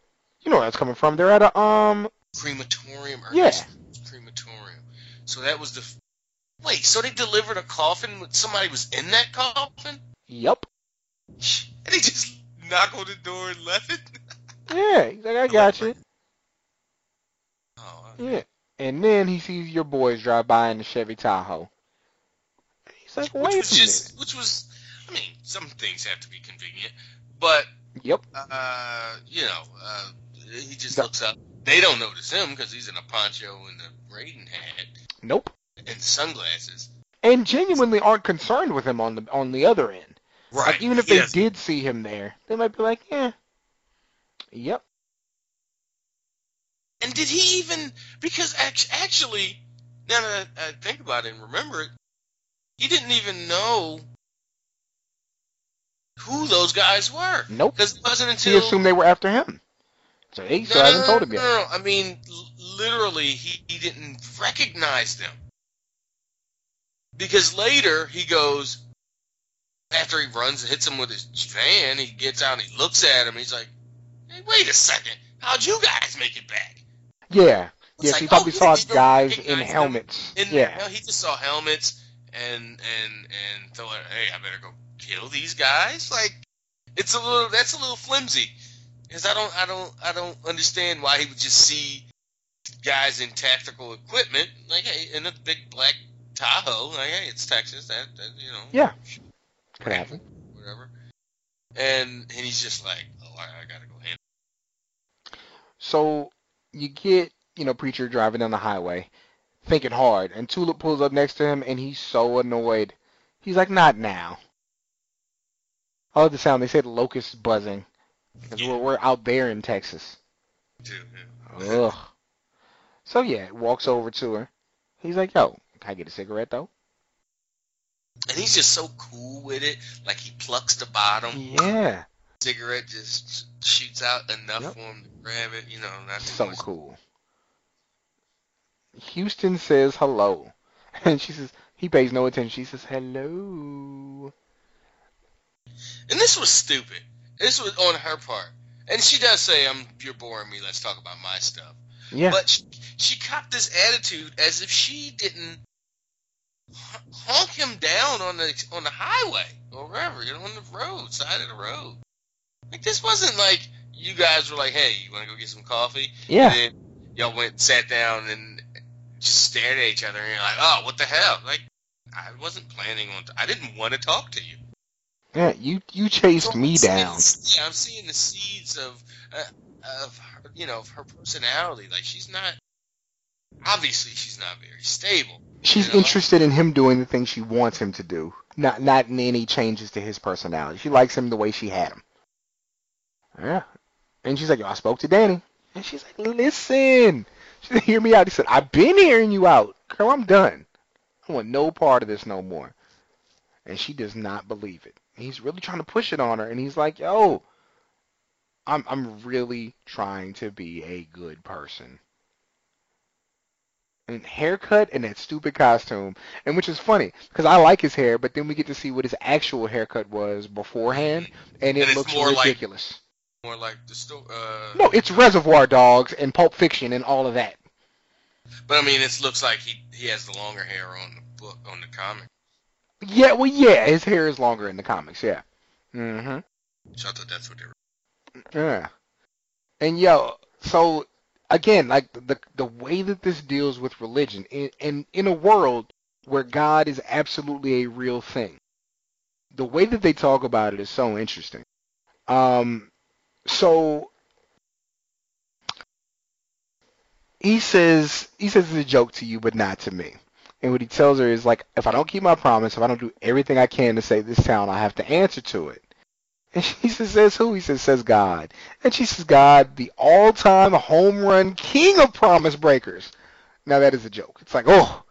you know where that's coming from. They're at a, um... crematorium. Or yeah. Crematorium. So that was the... F- Wait, so they delivered a coffin? With somebody was in that coffin? Yep. And he just knocked on the door and left it? Yeah, he's like, I got you. Oh, okay. Yeah. And then he sees your boys drive by in the Chevy Tahoe. He's like, wait which was a just, minute. Which was, I mean, some things have to be convenient, but, yep. uh, you know, uh, he just looks up. They don't notice him because he's in a poncho and a Raiden hat. Nope. And sunglasses. And genuinely aren't concerned with him on the on the other end. Right. Like, even if yes. they did see him there, they might be like, yeah. Yep. And did he even, because actually, now that I think about it and remember it, he didn't even know who those guys were. Nope. Because it wasn't until he assumed they were after him. So he still hasn't told him yet. No, I mean, literally, he, he didn't recognize them. Because later, he goes, after he runs and hits him with his van, he gets out and he looks at him. He's like, hey, wait a second. How'd you guys make it back? Yeah. Yeah, like, he probably oh, saw yeah, guys in helmets. In, yeah. No, he just saw helmets and, and, and thought, hey, I better go kill these guys? Like, it's a little, that's a little flimsy. Because I don't, I don't, I don't understand why he would just see guys in tactical equipment, like, hey, in a big black Tahoe, like, hey, it's Texas, that, that you know, yeah, could happen, whatever. And and he's just like, oh, I, I gotta go handle it. So you get, you know, Preacher driving down the highway, thinking hard, and Tulip pulls up next to him, and he's so annoyed. He's like, not now. I love the sound. They said locusts buzzing. Because yeah. we're, we're out there in Texas. Dude, yeah. Ugh. So, yeah, walks over to her. He's like, yo, can I get a cigarette, though? And he's just so cool with it. Like, he plucks the bottom. Yeah. Cigarette just shoots out enough yep. for him to grab it. You know, not too So much. Cool. Houston says hello. And she says, he pays no attention. She says, hello. And this was stupid. This was on her part. And she does say, "I'm you're boring me, let's talk about my stuff." Yeah. But she, she copped this attitude as if she didn't honk him down on the on the highway or wherever, you know, on the road, side of the road. Like, this wasn't like you guys were like, hey, you want to go get some coffee? Yeah. And then y'all went, sat down, and just stared at each other, and you're like, oh, what the hell? Like, I wasn't planning on, t- I didn't want to talk to you. Yeah, you, you chased so me down. Yeah, I'm seeing the seeds of uh, of her, you know, of her personality. Like, she's not, obviously she's not very stable. She's you know? interested in him doing the things she wants him to do, not not in any changes to his personality. She likes him the way she had him. Yeah, and she's like, yo, I spoke to Danny, and she's like, listen, she said, hear me out. He said, I've been hearing you out, girl. I'm done. I want no part of this no more. And she does not believe it. He's really trying to push it on her, and he's like, yo, I'm I'm really trying to be a good person. And haircut and that stupid costume, and which is funny, because I like his hair, but then we get to see what his actual haircut was beforehand, and it and looks more ridiculous. Like, more like the sto- uh, No, it's Reservoir Dogs and Pulp Fiction and all of that. But, I mean, it looks like he, he has the longer hair on the book, on the comic. Yeah, well, yeah, his hair is longer in the comics, yeah. Mm-hmm. So I thought that's what they were. Yeah. And, yo, so, again, like, the the way that this deals with religion, and in, in, in a world where God is absolutely a real thing, the way that they talk about it is so interesting. Um, so, he says, he says it's a joke to you, but not to me. And what he tells her is, like, if I don't keep my promise, if I don't do everything I can to save this town, I have to answer to it. And she says, says who? He says, says God. And she says, God, the all-time home run king of promise breakers. Now, that is a joke. It's like, oh,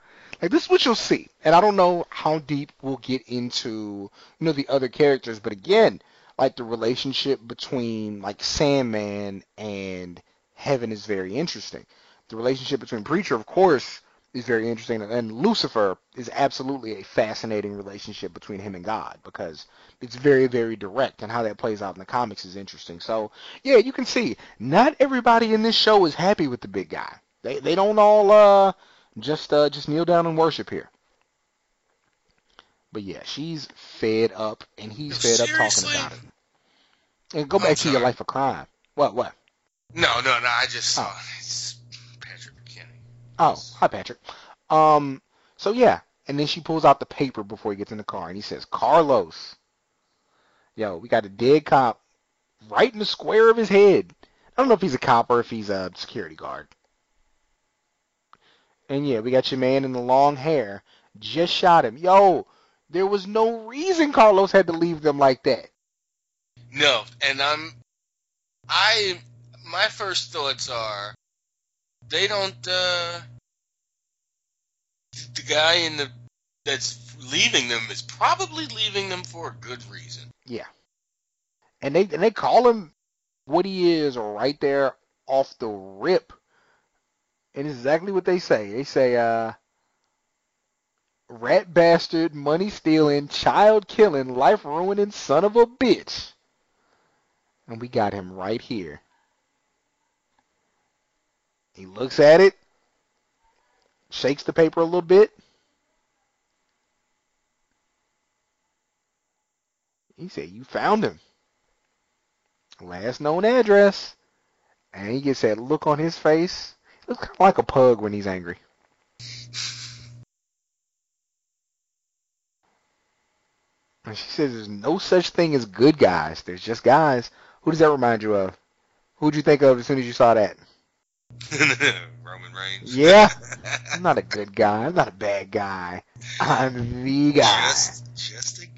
like, this is what you'll see. And I don't know how deep we'll get into, you know, the other characters. But, again, like, the relationship between, like, Sandman and Heaven is very interesting. The relationship between Preacher, of course, is very interesting, and Lucifer is absolutely a fascinating relationship between him and God, because it's very, very direct, and how that plays out in the comics is interesting. So, yeah, you can see, not everybody in this show is happy with the big guy. They they don't all uh just uh just kneel down and worship here. But yeah, she's fed up, and he's fed Seriously? up talking about it. And go back to your life of crime. What what? No no no, I just saw. Oh. Oh, hi, Patrick. Um, so, yeah. And then she pulls out the paper before he gets in the car, and he says, Carlos. Yo, we got a dead cop right in the square of his head. I don't know if he's a cop or if he's a security guard. And, yeah, we got your man in the long hair. Just shot him. Yo, there was no reason Carlos had to leave them like that. No, and I'm... I... My first thoughts are... They don't, uh, the guy in the, that's leaving them is probably leaving them for a good reason. Yeah. And they and they call him what he is right there off the rip. And it's exactly what they say. They say, uh, rat bastard, money stealing, child killing, life ruining son of a bitch. And we got him right here. He looks at it, shakes the paper a little bit. He said, you found him. Last known address. And he gets that look on his face. He looks kind of like a pug when he's angry. And she says there's no such thing as good guys. There's just guys. Who does that remind you of? Who'd you think of as soon as you saw that? Roman Reigns. Yeah. I'm not a good guy. I'm not a bad guy. I'm the guy. Just, just a guy.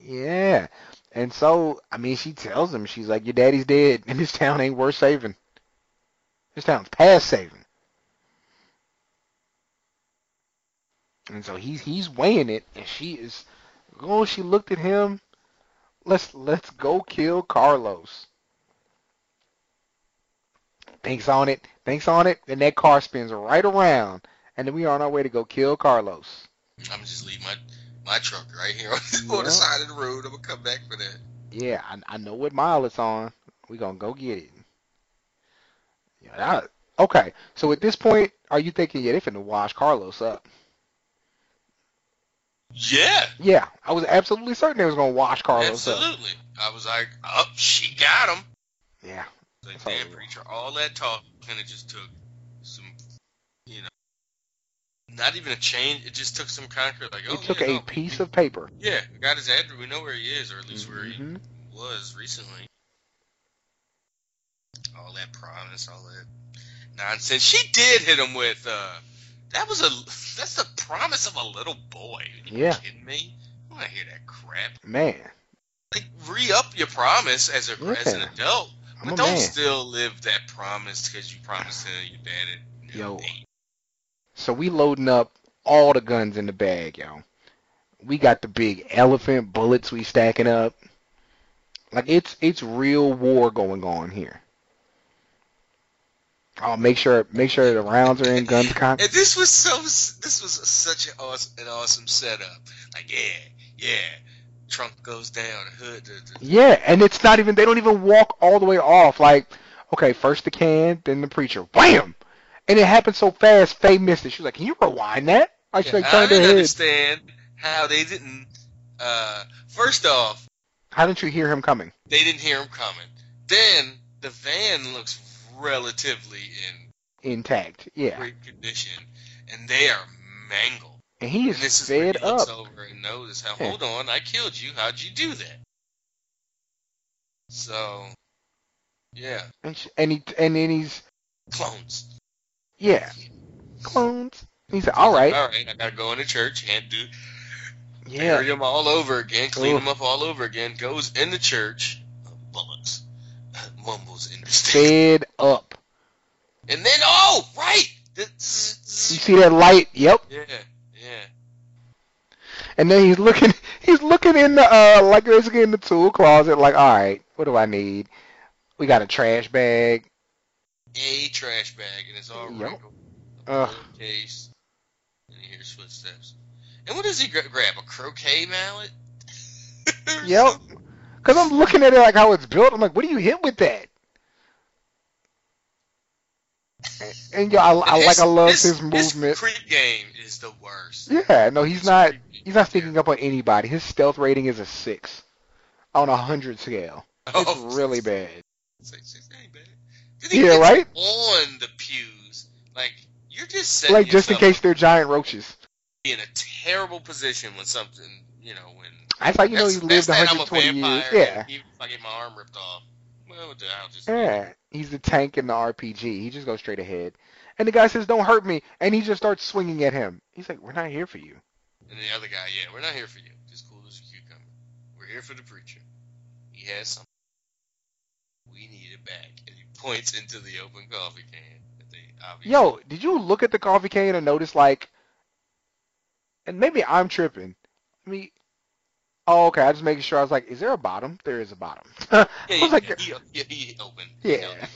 Yeah. And so, I mean, she tells him, she's like, your daddy's dead, and this town ain't worth saving. This town's past saving. And so he's he's weighing it, and she is... Oh, she looked at him. Let's let's go kill Carlos. Thinks on it. Thinks on it. And that car spins right around. And then we are on our way to go kill Carlos. I'm just leaving my, my truck right here on the, yeah. on the side of the road. I'm going to come back for that. Yeah, I, I know what mile it's on. We're going to go get it. Yeah, that, okay, so at this point, are you thinking, yeah, they finna wash Carlos up? Yeah. Yeah, I was absolutely certain they was going to wash Carlos absolutely. up. Absolutely. I was like, oh, she got him. Yeah. Like, damn, Preacher, all that talk kind of just took some, you know, not even a change. It just took some concrete. Like, oh, it took yeah, a no, piece we, of paper. Yeah, we got his address. We know where he is, or at least mm-hmm. where he was recently. All that promise, all that nonsense. She did hit him with, uh, that was a, that's the promise of a little boy. Are you yeah. kidding me? I want to hear that crap. Man. Like, re-up your promise as, a, yeah. as an adult. I'm but don't man. still live that promise because you promised him your dad at yo. eight. So we loading up all the guns in the bag, yo. We got the big elephant bullets we stacking up. Like, it's it's real war going on here. I'll make sure make sure the rounds are in guns. Con- and this was so this was such an awesome, an awesome setup. Like yeah, yeah. Trunk goes down. The hood. The, the, yeah, and it's not even they don't even walk all the way off. Like okay, first the can, then the preacher. Wham! And it happened so fast. Faye missed it. She was like, "Can you rewind that?" I should like, I didn't understand how they didn't. Uh, first off, how didn't you hear him coming? They didn't hear him coming. Then the van looks relatively in intact, yeah, great condition, and they are mangled. And he is and this fed is he looks up. Over and knows how. Yeah. Hold on, I killed you. How'd you do that? So, yeah, and she, and, he, and then he's clones. Yeah, clones. And he said, "All right, all right, I gotta go into church and do yeah, bury them all over again, clean Ooh. them up all over again." Goes in the church, bullets. Mumbles in the fed up. And then, oh, right! You see that light? Yep. Yeah, yeah. And then he's looking, he's looking in the, uh, like basically in the tool closet, like, alright, what do I need? We got a trash bag. A trash bag, and it's all yep. wrinkled. Uh, case. And he hears footsteps. And what does he gra- grab? A croquet mallet? Yep. Something? Because I'm looking at it like how it's built. I'm like, what do you hit with that? And, and yo, I, I his, like I love his, his movement. His creep game is the worst. Yeah, no, he's his not. He's not sneaking up on anybody. His stealth rating is a six on a hundred scale. It's oh, really bad. Six, six, ain't bad. He yeah, right. On the pews, like you're just setting like just in case they're giant roaches. In a terrible position when something, you know, when. That's how you that's, know you lived one hundred twenty years. Yeah. Even if I get my arm ripped off, well, I'll just... Yeah, he's the tank in the R P G. He just goes straight ahead. And the guy says, don't hurt me. And he just starts swinging at him. He's like, we're not here for you. And the other guy, yeah, we're not here for you. Just cool as a cucumber. We're here for the preacher. He has something. We need it back. And he points into the open coffee can. That they obviously... Yo, did you look at the coffee can and notice, like... And maybe I'm tripping. I mean... Oh, okay. I was just making sure. I was like, is there a bottom? There is a bottom. yeah, I was like, he, he, he opened. Yeah. He opened.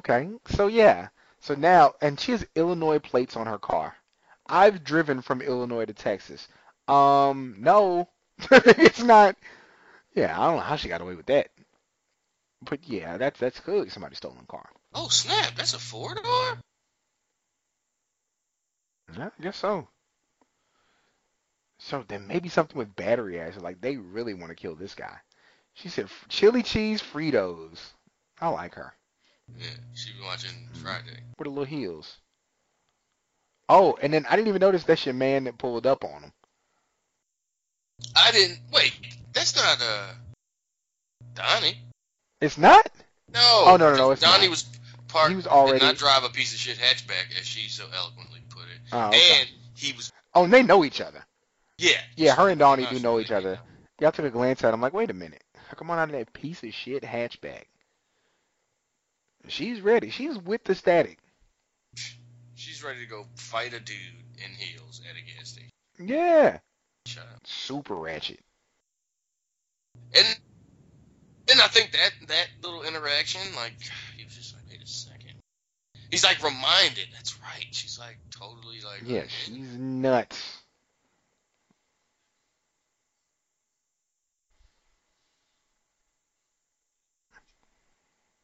Okay. So, yeah. So now, and she has Illinois plates on her car. I've driven from Illinois to Texas. Um, no. It's not. Yeah, I don't know how she got away with that. But, yeah, that's that's clearly somebody's stolen car. Oh, snap. That's a four-door? Yeah, I guess so. So then maybe something with battery acid. Like, they really want to kill this guy. She said chili cheese Fritos. I like her. Yeah, she be watching Friday. With the little heels. Oh, and then I didn't even notice that's your man that pulled up on him. I didn't. Wait, that's not uh, Donnie. It's not? No. Oh, no, no, no. It's Donnie not. was parked. He was already. Did not drive a piece of shit hatchback, as she so eloquently put it. Oh, okay. And he was. Oh, and they know each other. Yeah. Yeah, her and Donnie do know each other. Y'all took a glance at him like, wait a minute. How come on out of that piece of shit hatchback? She's ready. She's with the static. She's ready to go fight a dude in heels at a gas station. Yeah. Shut up. Super ratchet. And then I think that, that little interaction, like, he was just like, wait a second. He's like reminded. That's right. She's like totally like. Yeah, like, she's nuts.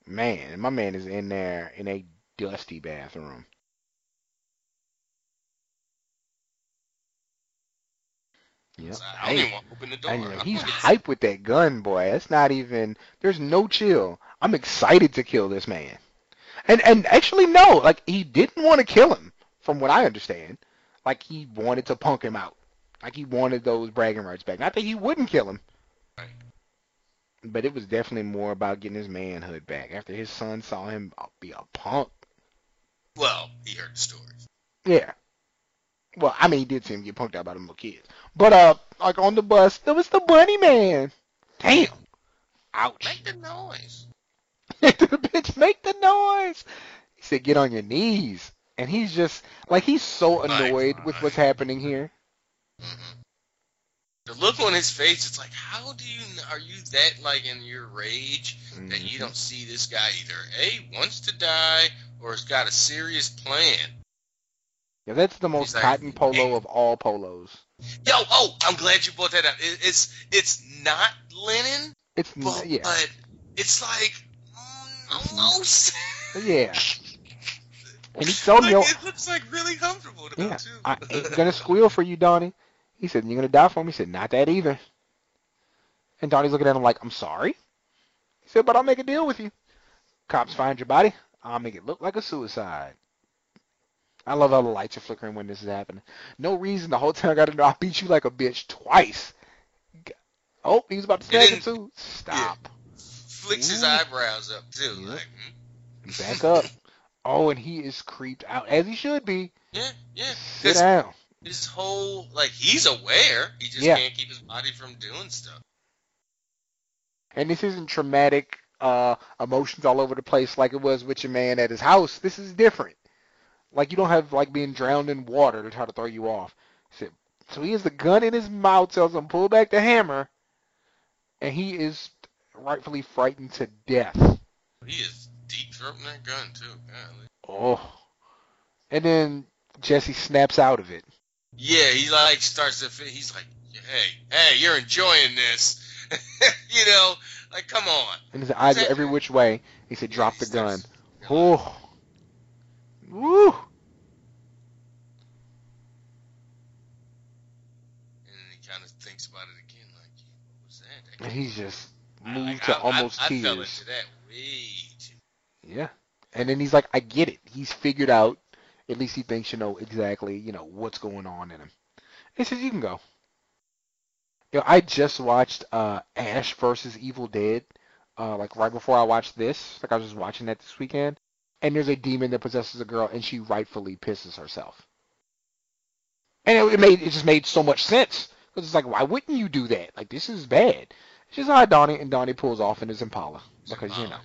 Man, my man is in there in a dusty bathroom. Yep. I don't even want to open the door. I know. He's hype with that gun, boy. That's not even. There's no chill. I'm excited to kill this man. And and actually, no. Like, he didn't want to kill him, from what I understand. Like, he wanted to punk him out. Like, he wanted those bragging rights back. Not that he wouldn't kill him. Right. But it was definitely more about getting his manhood back after his son saw him be a punk. Well, he heard the stories. Yeah. Well, I mean, he did see him get punked out by them little kids. But, uh, like, on the bus, there was the bunny man. Damn. Ouch. Make the noise. The bitch, make the noise. He said, get on your knees. And he's just, like, he's so annoyed Bye. with what's happening here. Mm-hmm. The look on his face, it's like, how do you, are you that, like, in your rage mm-hmm. that you don't see this guy either, A, wants to die, or has got a serious plan? Yeah, that's the most like, cotton polo hey. of all polos. Yo, oh, I'm glad you brought that up. It, it's it's not linen, it's but, not, yeah. but it's like, mm, almost. Yeah. And he told like, me, it looks, like, really comfortable to yeah, me, too. I ain't gonna squeal for you, Donnie. He said, you're going to die for me? He said, not that either. And Donnie's looking at him like, I'm sorry. He said, but I'll make a deal with you. Cops find your body. I'll make it look like a suicide. I love how the lights are flickering when this is happening. No reason. The whole time I got to know I beat you like a bitch twice. Oh, he was about to snag it too. Stop. Yeah. Flicks Ooh. his eyebrows up too. Yeah. Like, hmm? Back up. Oh, and he is creeped out, as he should be. Yeah, yeah. Sit That's- down. His whole, like, he's aware. He just yeah. can't keep his body from doing stuff. And this isn't traumatic uh, emotions all over the place like it was with your man at his house. This is different. Like, you don't have, like, being drowned in water to try to throw you off. So he has the gun in his mouth, tells him, pull back the hammer, and he is rightfully frightened to death. He is deep-throating that gun, too, apparently. Oh. And then Jesse snaps out of it. Yeah, he like starts to. He's like, "Hey, hey, you're enjoying this, you know? Like, come on." And his eyes that, every which way. He said, "Drop he the starts, gun." Oh, woo! And then he kind of thinks about it again, like, "What was that?" And he's just moved like, to I, almost I, I tears. I fell into that way too. Yeah, and then he's like, "I get it. He's figured out." At least he thinks you know exactly, you know, what's going on in him. He says, you can go. You know, I just watched uh, Ash versus Evil Dead, uh, like right before I watched this. Like I was just watching that this weekend. And there's a demon that possesses a girl, and she rightfully pisses herself. And it, it made it just made so much sense. Because it's like, why wouldn't you do that? Like, this is bad. She's hi, Donnie, and Donnie pulls off in his Impala. Because, you know.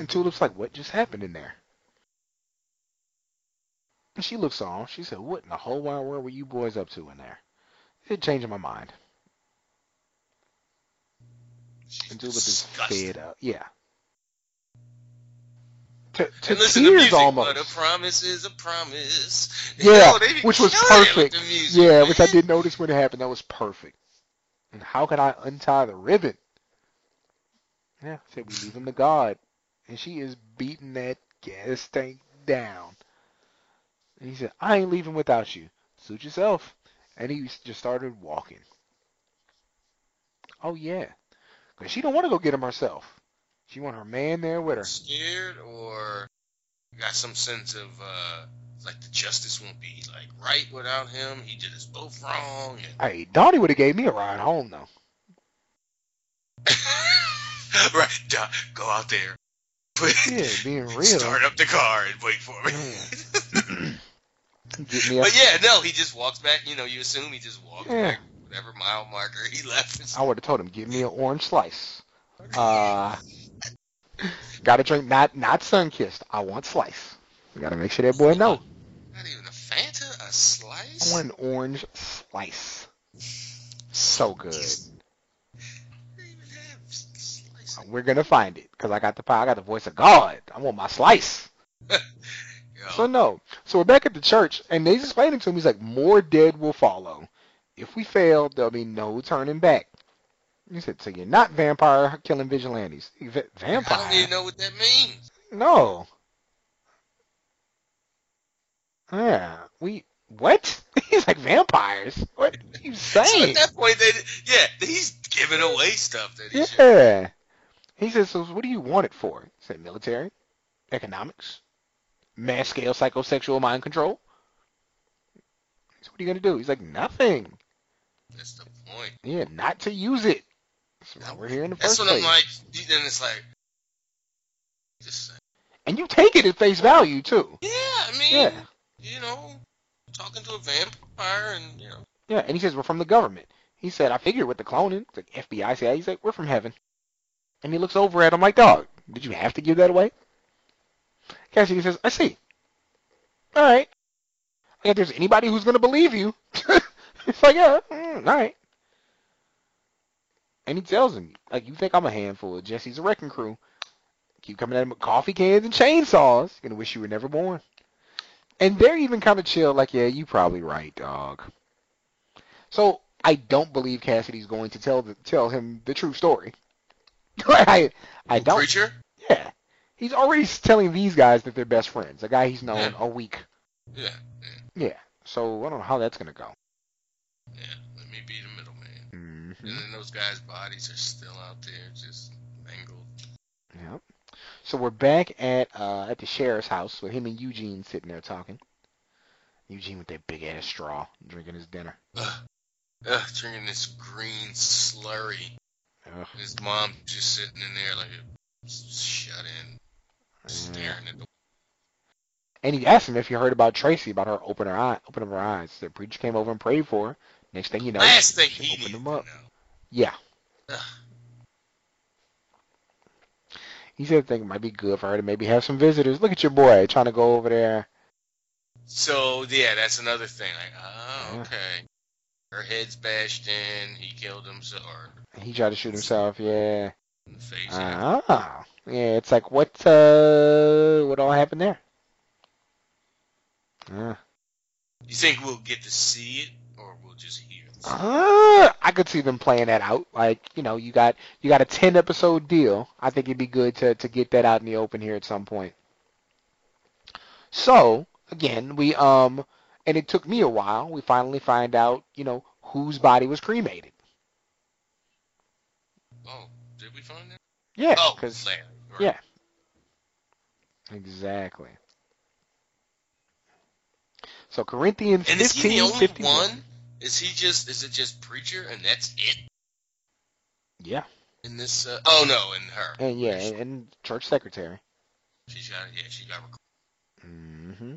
And Tulip's like, what just happened in there? She looks on. She said, what in the whole wide world were you boys up to in there? It changed my mind. She's and Tulip is fed up. Yeah. To, to and listen tears to music, almost. But a promise is a promise. Yeah, you know, which was perfect. Music, yeah, man. Which I did notice when it happened. That was perfect. And how can I untie the ribbon? Yeah, said we leave him to God. And she is beating that gas tank down. And he said, I ain't leaving without you. Suit yourself. And he just started walking. Oh, yeah. Because she don't want to go get him herself. She want her man there with her. Scared or got some sense of, uh, like, the justice won't be, like, right without him. He did us both wrong. And... Hey, Donnie would have gave me a ride home, though. Right, Don, go out there. Put, yeah, being real. Start up the car and wait for me. Yeah. Get me up. But yeah, no, he just walks back. You know, you assume he just walks yeah. back. Whatever mile marker he left. I would have told him, give me an orange slice. Uh, gotta drink not not sun-kissed. I want slice. We gotta make sure that boy know. Not even a Fanta, a slice? I want an orange slice. So good. We're gonna find it because I got the power. I got the voice of God. I want my slice. So no. So we're back at the church, and they explaining to him. He's like, "More dead will follow. If we fail, there'll be no turning back." He said, "So you're not vampire killing vigilantes? V- vampire? I don't even know what that means." No. Yeah. We what? He's like vampires. What are you saying? So at that point, they yeah, he's giving away stuff that he yeah. should. He says, so what do you want it for? He said, military, economics, mass-scale psychosexual mind control. So what are you going to do? He's like, nothing. That's the point. Yeah, not to use it. So now we're here in the first place. That's when I'm like, then it's like, just saying. And you take it at face value, too. Yeah, I mean, yeah. you know, talking to a vampire and, you know. Yeah, and he says, we're from the government. He said, I figured with the cloning, like F B I, C I A, he's like, we're from heaven. And he looks over at him like, dog, did you have to give that away? Cassidy says, I see. All right. I think there's anybody who's going to believe you. It's like, yeah, mm, all right. And he tells him, like, you think I'm a handful. Jesse's a wrecking crew. Keep coming at him with coffee cans and chainsaws. You're going to wish you were never born. And they're even kind of chill, like, yeah, you probably right, dog. So I don't believe Cassidy's going to tell the, tell him the true story. I, I don't. Preacher? Yeah. He's already telling these guys that they're best friends. A guy he's known yeah. a week. Yeah, yeah. Yeah. So I don't know how that's going to go. Yeah. Let me be the middleman. Mm-hmm. And then those guys' bodies are still out there just mangled. Yeah. So we're back at uh, at the sheriff's house with him and Eugene sitting there talking. Eugene with that big-ass straw drinking his dinner. Ugh. Ugh, drinking this green slurry. Ugh. His mom just sitting in there like shut in, staring at the. And he asked him if he heard about Tracy, about her opening her eye, opening her eyes. The preacher came over and prayed for her. Next thing you know, last thing he opened him up. Yeah. Ugh. He said, "I think it might be good for her to maybe have some visitors." Look at your boy trying to go over there. So yeah, that's another thing. Like, oh, yeah. okay. Her head's bashed in. He killed himself. Or he tried to shoot himself. Yeah. In the face. Ah. Yeah. It's like what? Uh, what all happened there? Uh. You think we'll get to see it, or we'll just hear it? Uh, I could see them playing that out. Like you know, you got you got a ten episode deal. I think it'd be good to to get that out in the open here at some point. So again, we um. And it took me a while. We finally find out, you know, whose body was cremated. Oh, did we find that? Yeah. Oh, cause, Larry. Right. Yeah. Exactly. So Corinthians fifteen fifty-one. And is he the only fifty-one? One? Is he just, is it just Preacher and that's it? Yeah. In this, uh, oh no, in her. And yeah, and, and church secretary. She's got, yeah, she got recorded. Mm-hmm.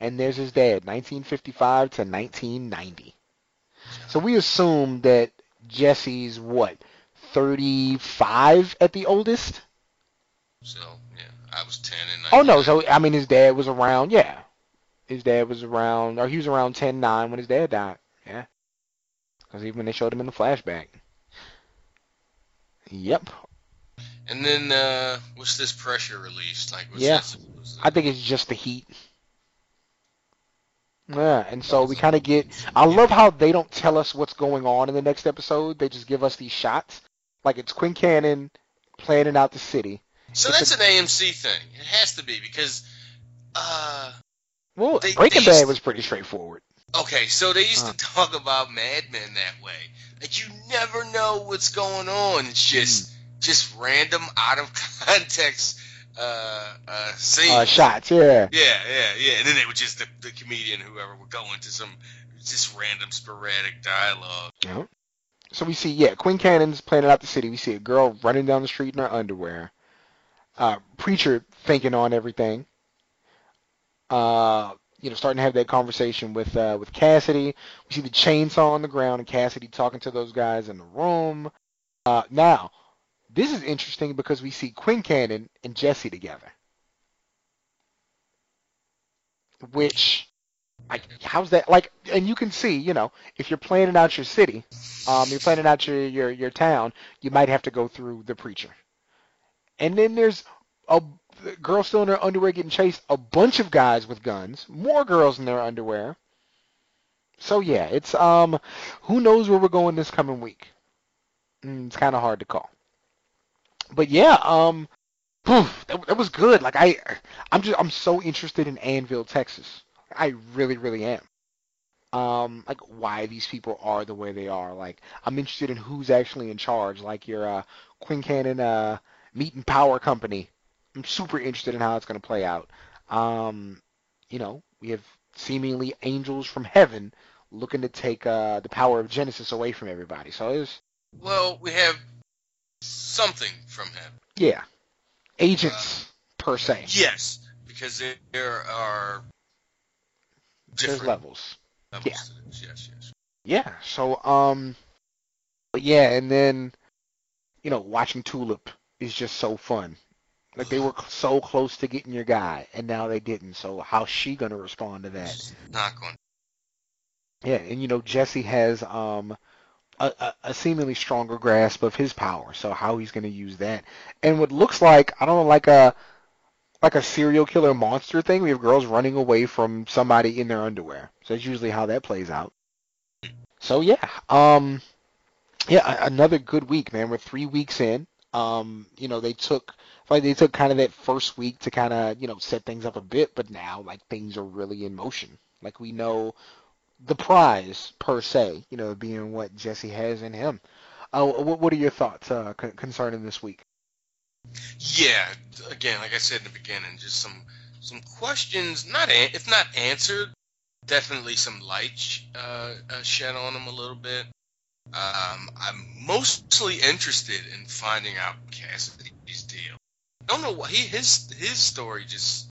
And there's his dad, nineteen fifty-five to nineteen ninety. So we assume that Jesse's, what, thirty-five at the oldest? So, yeah, I was ten and nine. Oh, no, so, I mean, his dad was around, yeah. His dad was around, or he was around ten, nine when his dad died, yeah. Because even when they showed him in the flashback. Yep. And then, uh, what's this pressure release? Like, what's yeah, that I think it's just the heat. Yeah, and so we kind of get... I love how they don't tell us what's going on in the next episode. They just give us these shots. Like, it's Quincannon planning out the city. So it's that's a, an A M C thing. It has to be, because... Uh, well, they, Breaking Bad was pretty straightforward. Okay, so they used uh. to talk about Mad Men that way. Like, you never know what's going on. It's just... Mm. Just random, out of context uh, uh, scenes. Uh, shots, yeah. Yeah, yeah, yeah. And then it was just the, the comedian, whoever, would go into some just random, sporadic dialogue. Yeah. So we see, yeah, Quincannon's planning out the city. We see a girl running down the street in her underwear. Uh, Preacher thinking on everything. Uh, you know, starting to have that conversation with uh, with Cassidy. We see the chainsaw on the ground and Cassidy talking to those guys in the room. Uh, now... This is interesting because we see Quincannon and Jesse together. Which, like, how's that? Like, and you can see, you know, if you're planning out your city, um, you're planning out your, your, your town, you might have to go through the Preacher. And then there's a girl still in her underwear getting chased, a bunch of guys with guns, more girls in their underwear. So, yeah, it's, um, who knows where we're going this coming week? It's kind of hard to call. But yeah, um, poof, that, that was good. Like I, I'm just, I'm so interested in Anvil, Texas. I really, really am. Um, like why these people are the way they are. Like I'm interested in who's actually in charge. Like your uh, Quincannon uh, Meat and Power Company. I'm super interested in how it's going to play out. Um, you know, we have seemingly angels from heaven looking to take uh, the power of Genesis away from everybody. So it's well, we have. Something from him. Yeah. Agents, uh, per se. Yes, because there, there are different There's levels. levels yeah. Yes, yes. Yeah, so, um, yeah, and then, you know, watching Tulip is just so fun. Like, they were so close to getting your guy, and now they didn't, so how's she going to respond to that? She's not going to. Yeah, and, you know, Jesse has, um... A, a seemingly stronger grasp of his power, so how he's going to use that, and what looks like I don't know, like a like a serial killer monster thing. We have girls running away from somebody in their underwear, so that's usually how that plays out. So yeah, um, yeah, another good week, man. We're three weeks in. Um, you know, they took like they took kind of that first week to kind of you know set things up a bit, but now like things are really in motion. Like we know. The prize, per se, you know, being what Jesse has in him. Uh, what, what are your thoughts uh, c- concerning this week? Yeah, again, like I said in the beginning, just some some questions, not an- if not answered, definitely some light sh- uh, uh, shed on them a little bit. Um, I'm mostly interested in finding out Cassidy's deal. I don't know what he his his story just.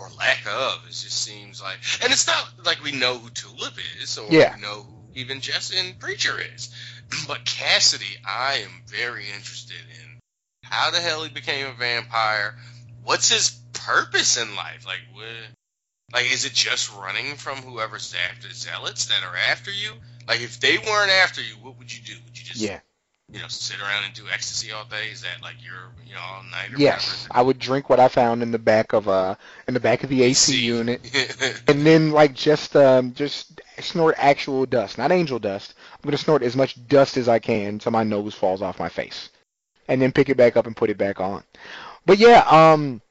Or lack of, it just seems like, and it's not like we know who Tulip is, or yeah. we know who even Jess and Preacher is, but Cassidy, I am very interested in how the hell he became a vampire. What's his purpose in life? Like, what, like, is it just running from whoever's after zealots that are after you? Like, if they weren't after you, what would you do? Would you just, yeah. you know, sit around and do ecstasy all day? Is that like your, you know, all night? Or yes, whatever? I would drink what I found in the back of uh in the back of the A C unit, and then like just um just snort actual dust, not angel dust. I'm gonna snort as much dust as I can until my nose falls off my face, and then pick it back up and put it back on. But yeah, um,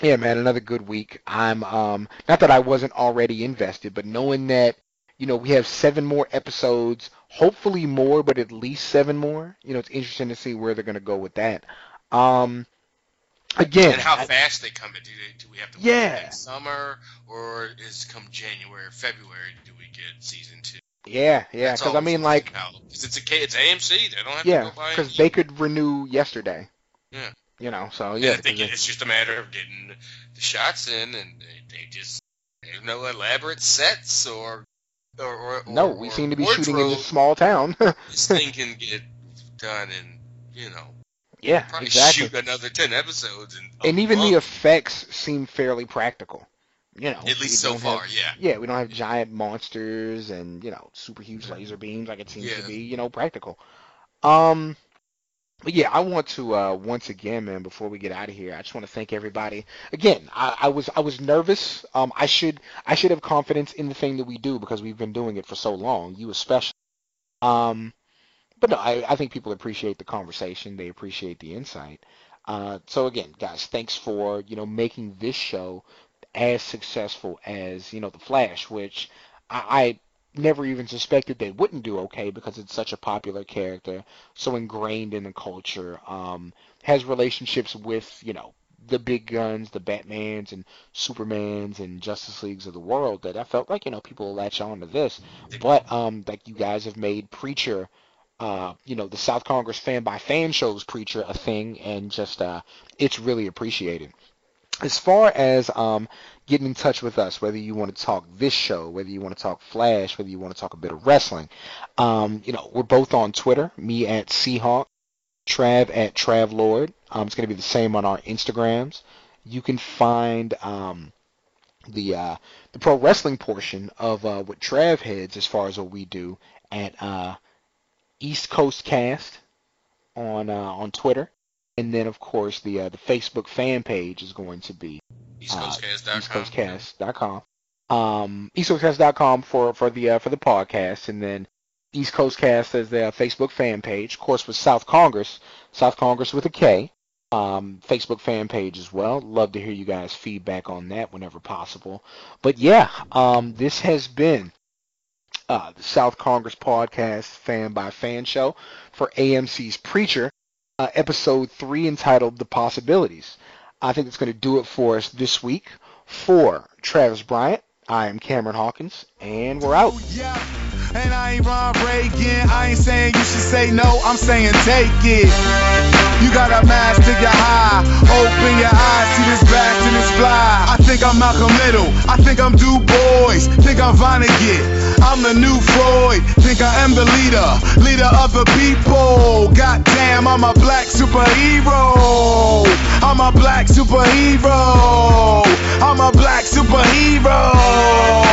yeah, man, another good week. I'm um not that I wasn't already invested, but knowing that you know we have seven more episodes. Hopefully more, but at least seven more. You know, it's interesting to see where they're going to go with that. Um, again, and how I, fast they come in. Do, they, do we have to yeah. wait for next summer, or is come January, or February? Do we get season two? Yeah, yeah. Because I mean, like, because it's a it's A M C. They don't have yeah, to go buy. Yeah, because they could renew yesterday. Yeah. You know, so yeah. yeah I think they, it's just a matter of getting the shots in, and they, they just they have no elaborate sets or. Or, or, no, we or seem to be shooting in this small town. This thing can get done in, you know... Yeah, probably exactly. Shoot another ten episodes. And, and even the effects seem fairly practical. You know, at least so far, have, yeah. Yeah, we don't have giant monsters and, you know, super huge laser beams like it seems yeah. to be, you know, practical. Um, but yeah, I want to uh, once again, man, before we get out of here, I just want to thank everybody. Again, I, I was I was nervous. Um, I should I should have confidence in the thing that we do because we've been doing it for so long. You especially. Um, but no, I, I think people appreciate the conversation. They appreciate the insight. Uh, so again, guys, thanks for, you know, making this show as successful as, you know, The Flash, which I, I never even suspected they wouldn't do okay because it's such a popular character, so ingrained in the culture, um, has relationships with, you know, the big guns, the Batmans and Supermans and Justice Leagues of the world that I felt like, you know, people will latch on to this. But, um, like, you guys have made Preacher, uh, you know, the South Congress fan-by-fan shows Preacher a thing, and just, uh, it's really appreciated. As far as um, getting in touch with us, whether you want to talk this show, whether you want to talk Flash, whether you want to talk a bit of wrestling, um, you know, we're both on Twitter, me at Seahawk, Trav at Travlord. Um, it's going to be the same on our Instagrams. You can find um, the uh, the pro wrestling portion of uh, what Trav heads as far as what we do at uh, East Coast Cast on uh, on Twitter. And then, of course, the uh, the Facebook fan page is going to be east coast cast dot com uh, um, east coast cast dot com for for the uh, for the podcast, and then East Coast Cast as the uh, Facebook fan page. Of course, with South Congress, South Congress with a K, um, Facebook fan page as well. Love to hear you guys' feedback on that whenever possible. But yeah, um, this has been uh, the South Congress podcast fan by fan show for A M C's Preacher. Uh, episode three, entitled The Possibilities. I think that's going to do it for us this week. For Travis Bryant, I am Cameron Hawkins, and we're out. Yeah. And I ain't Ron Reagan. I ain't saying you should say no. I'm saying take it. You got a master your high. Open your eyes to this blast and this fly. I think I'm Malcolm Middle. I think I'm Du Bois. Think I'm Vonnegut. I'm the new Freud, think I am the leader, leader of the people. Goddamn, I'm a black superhero. I'm a black superhero. I'm a black superhero.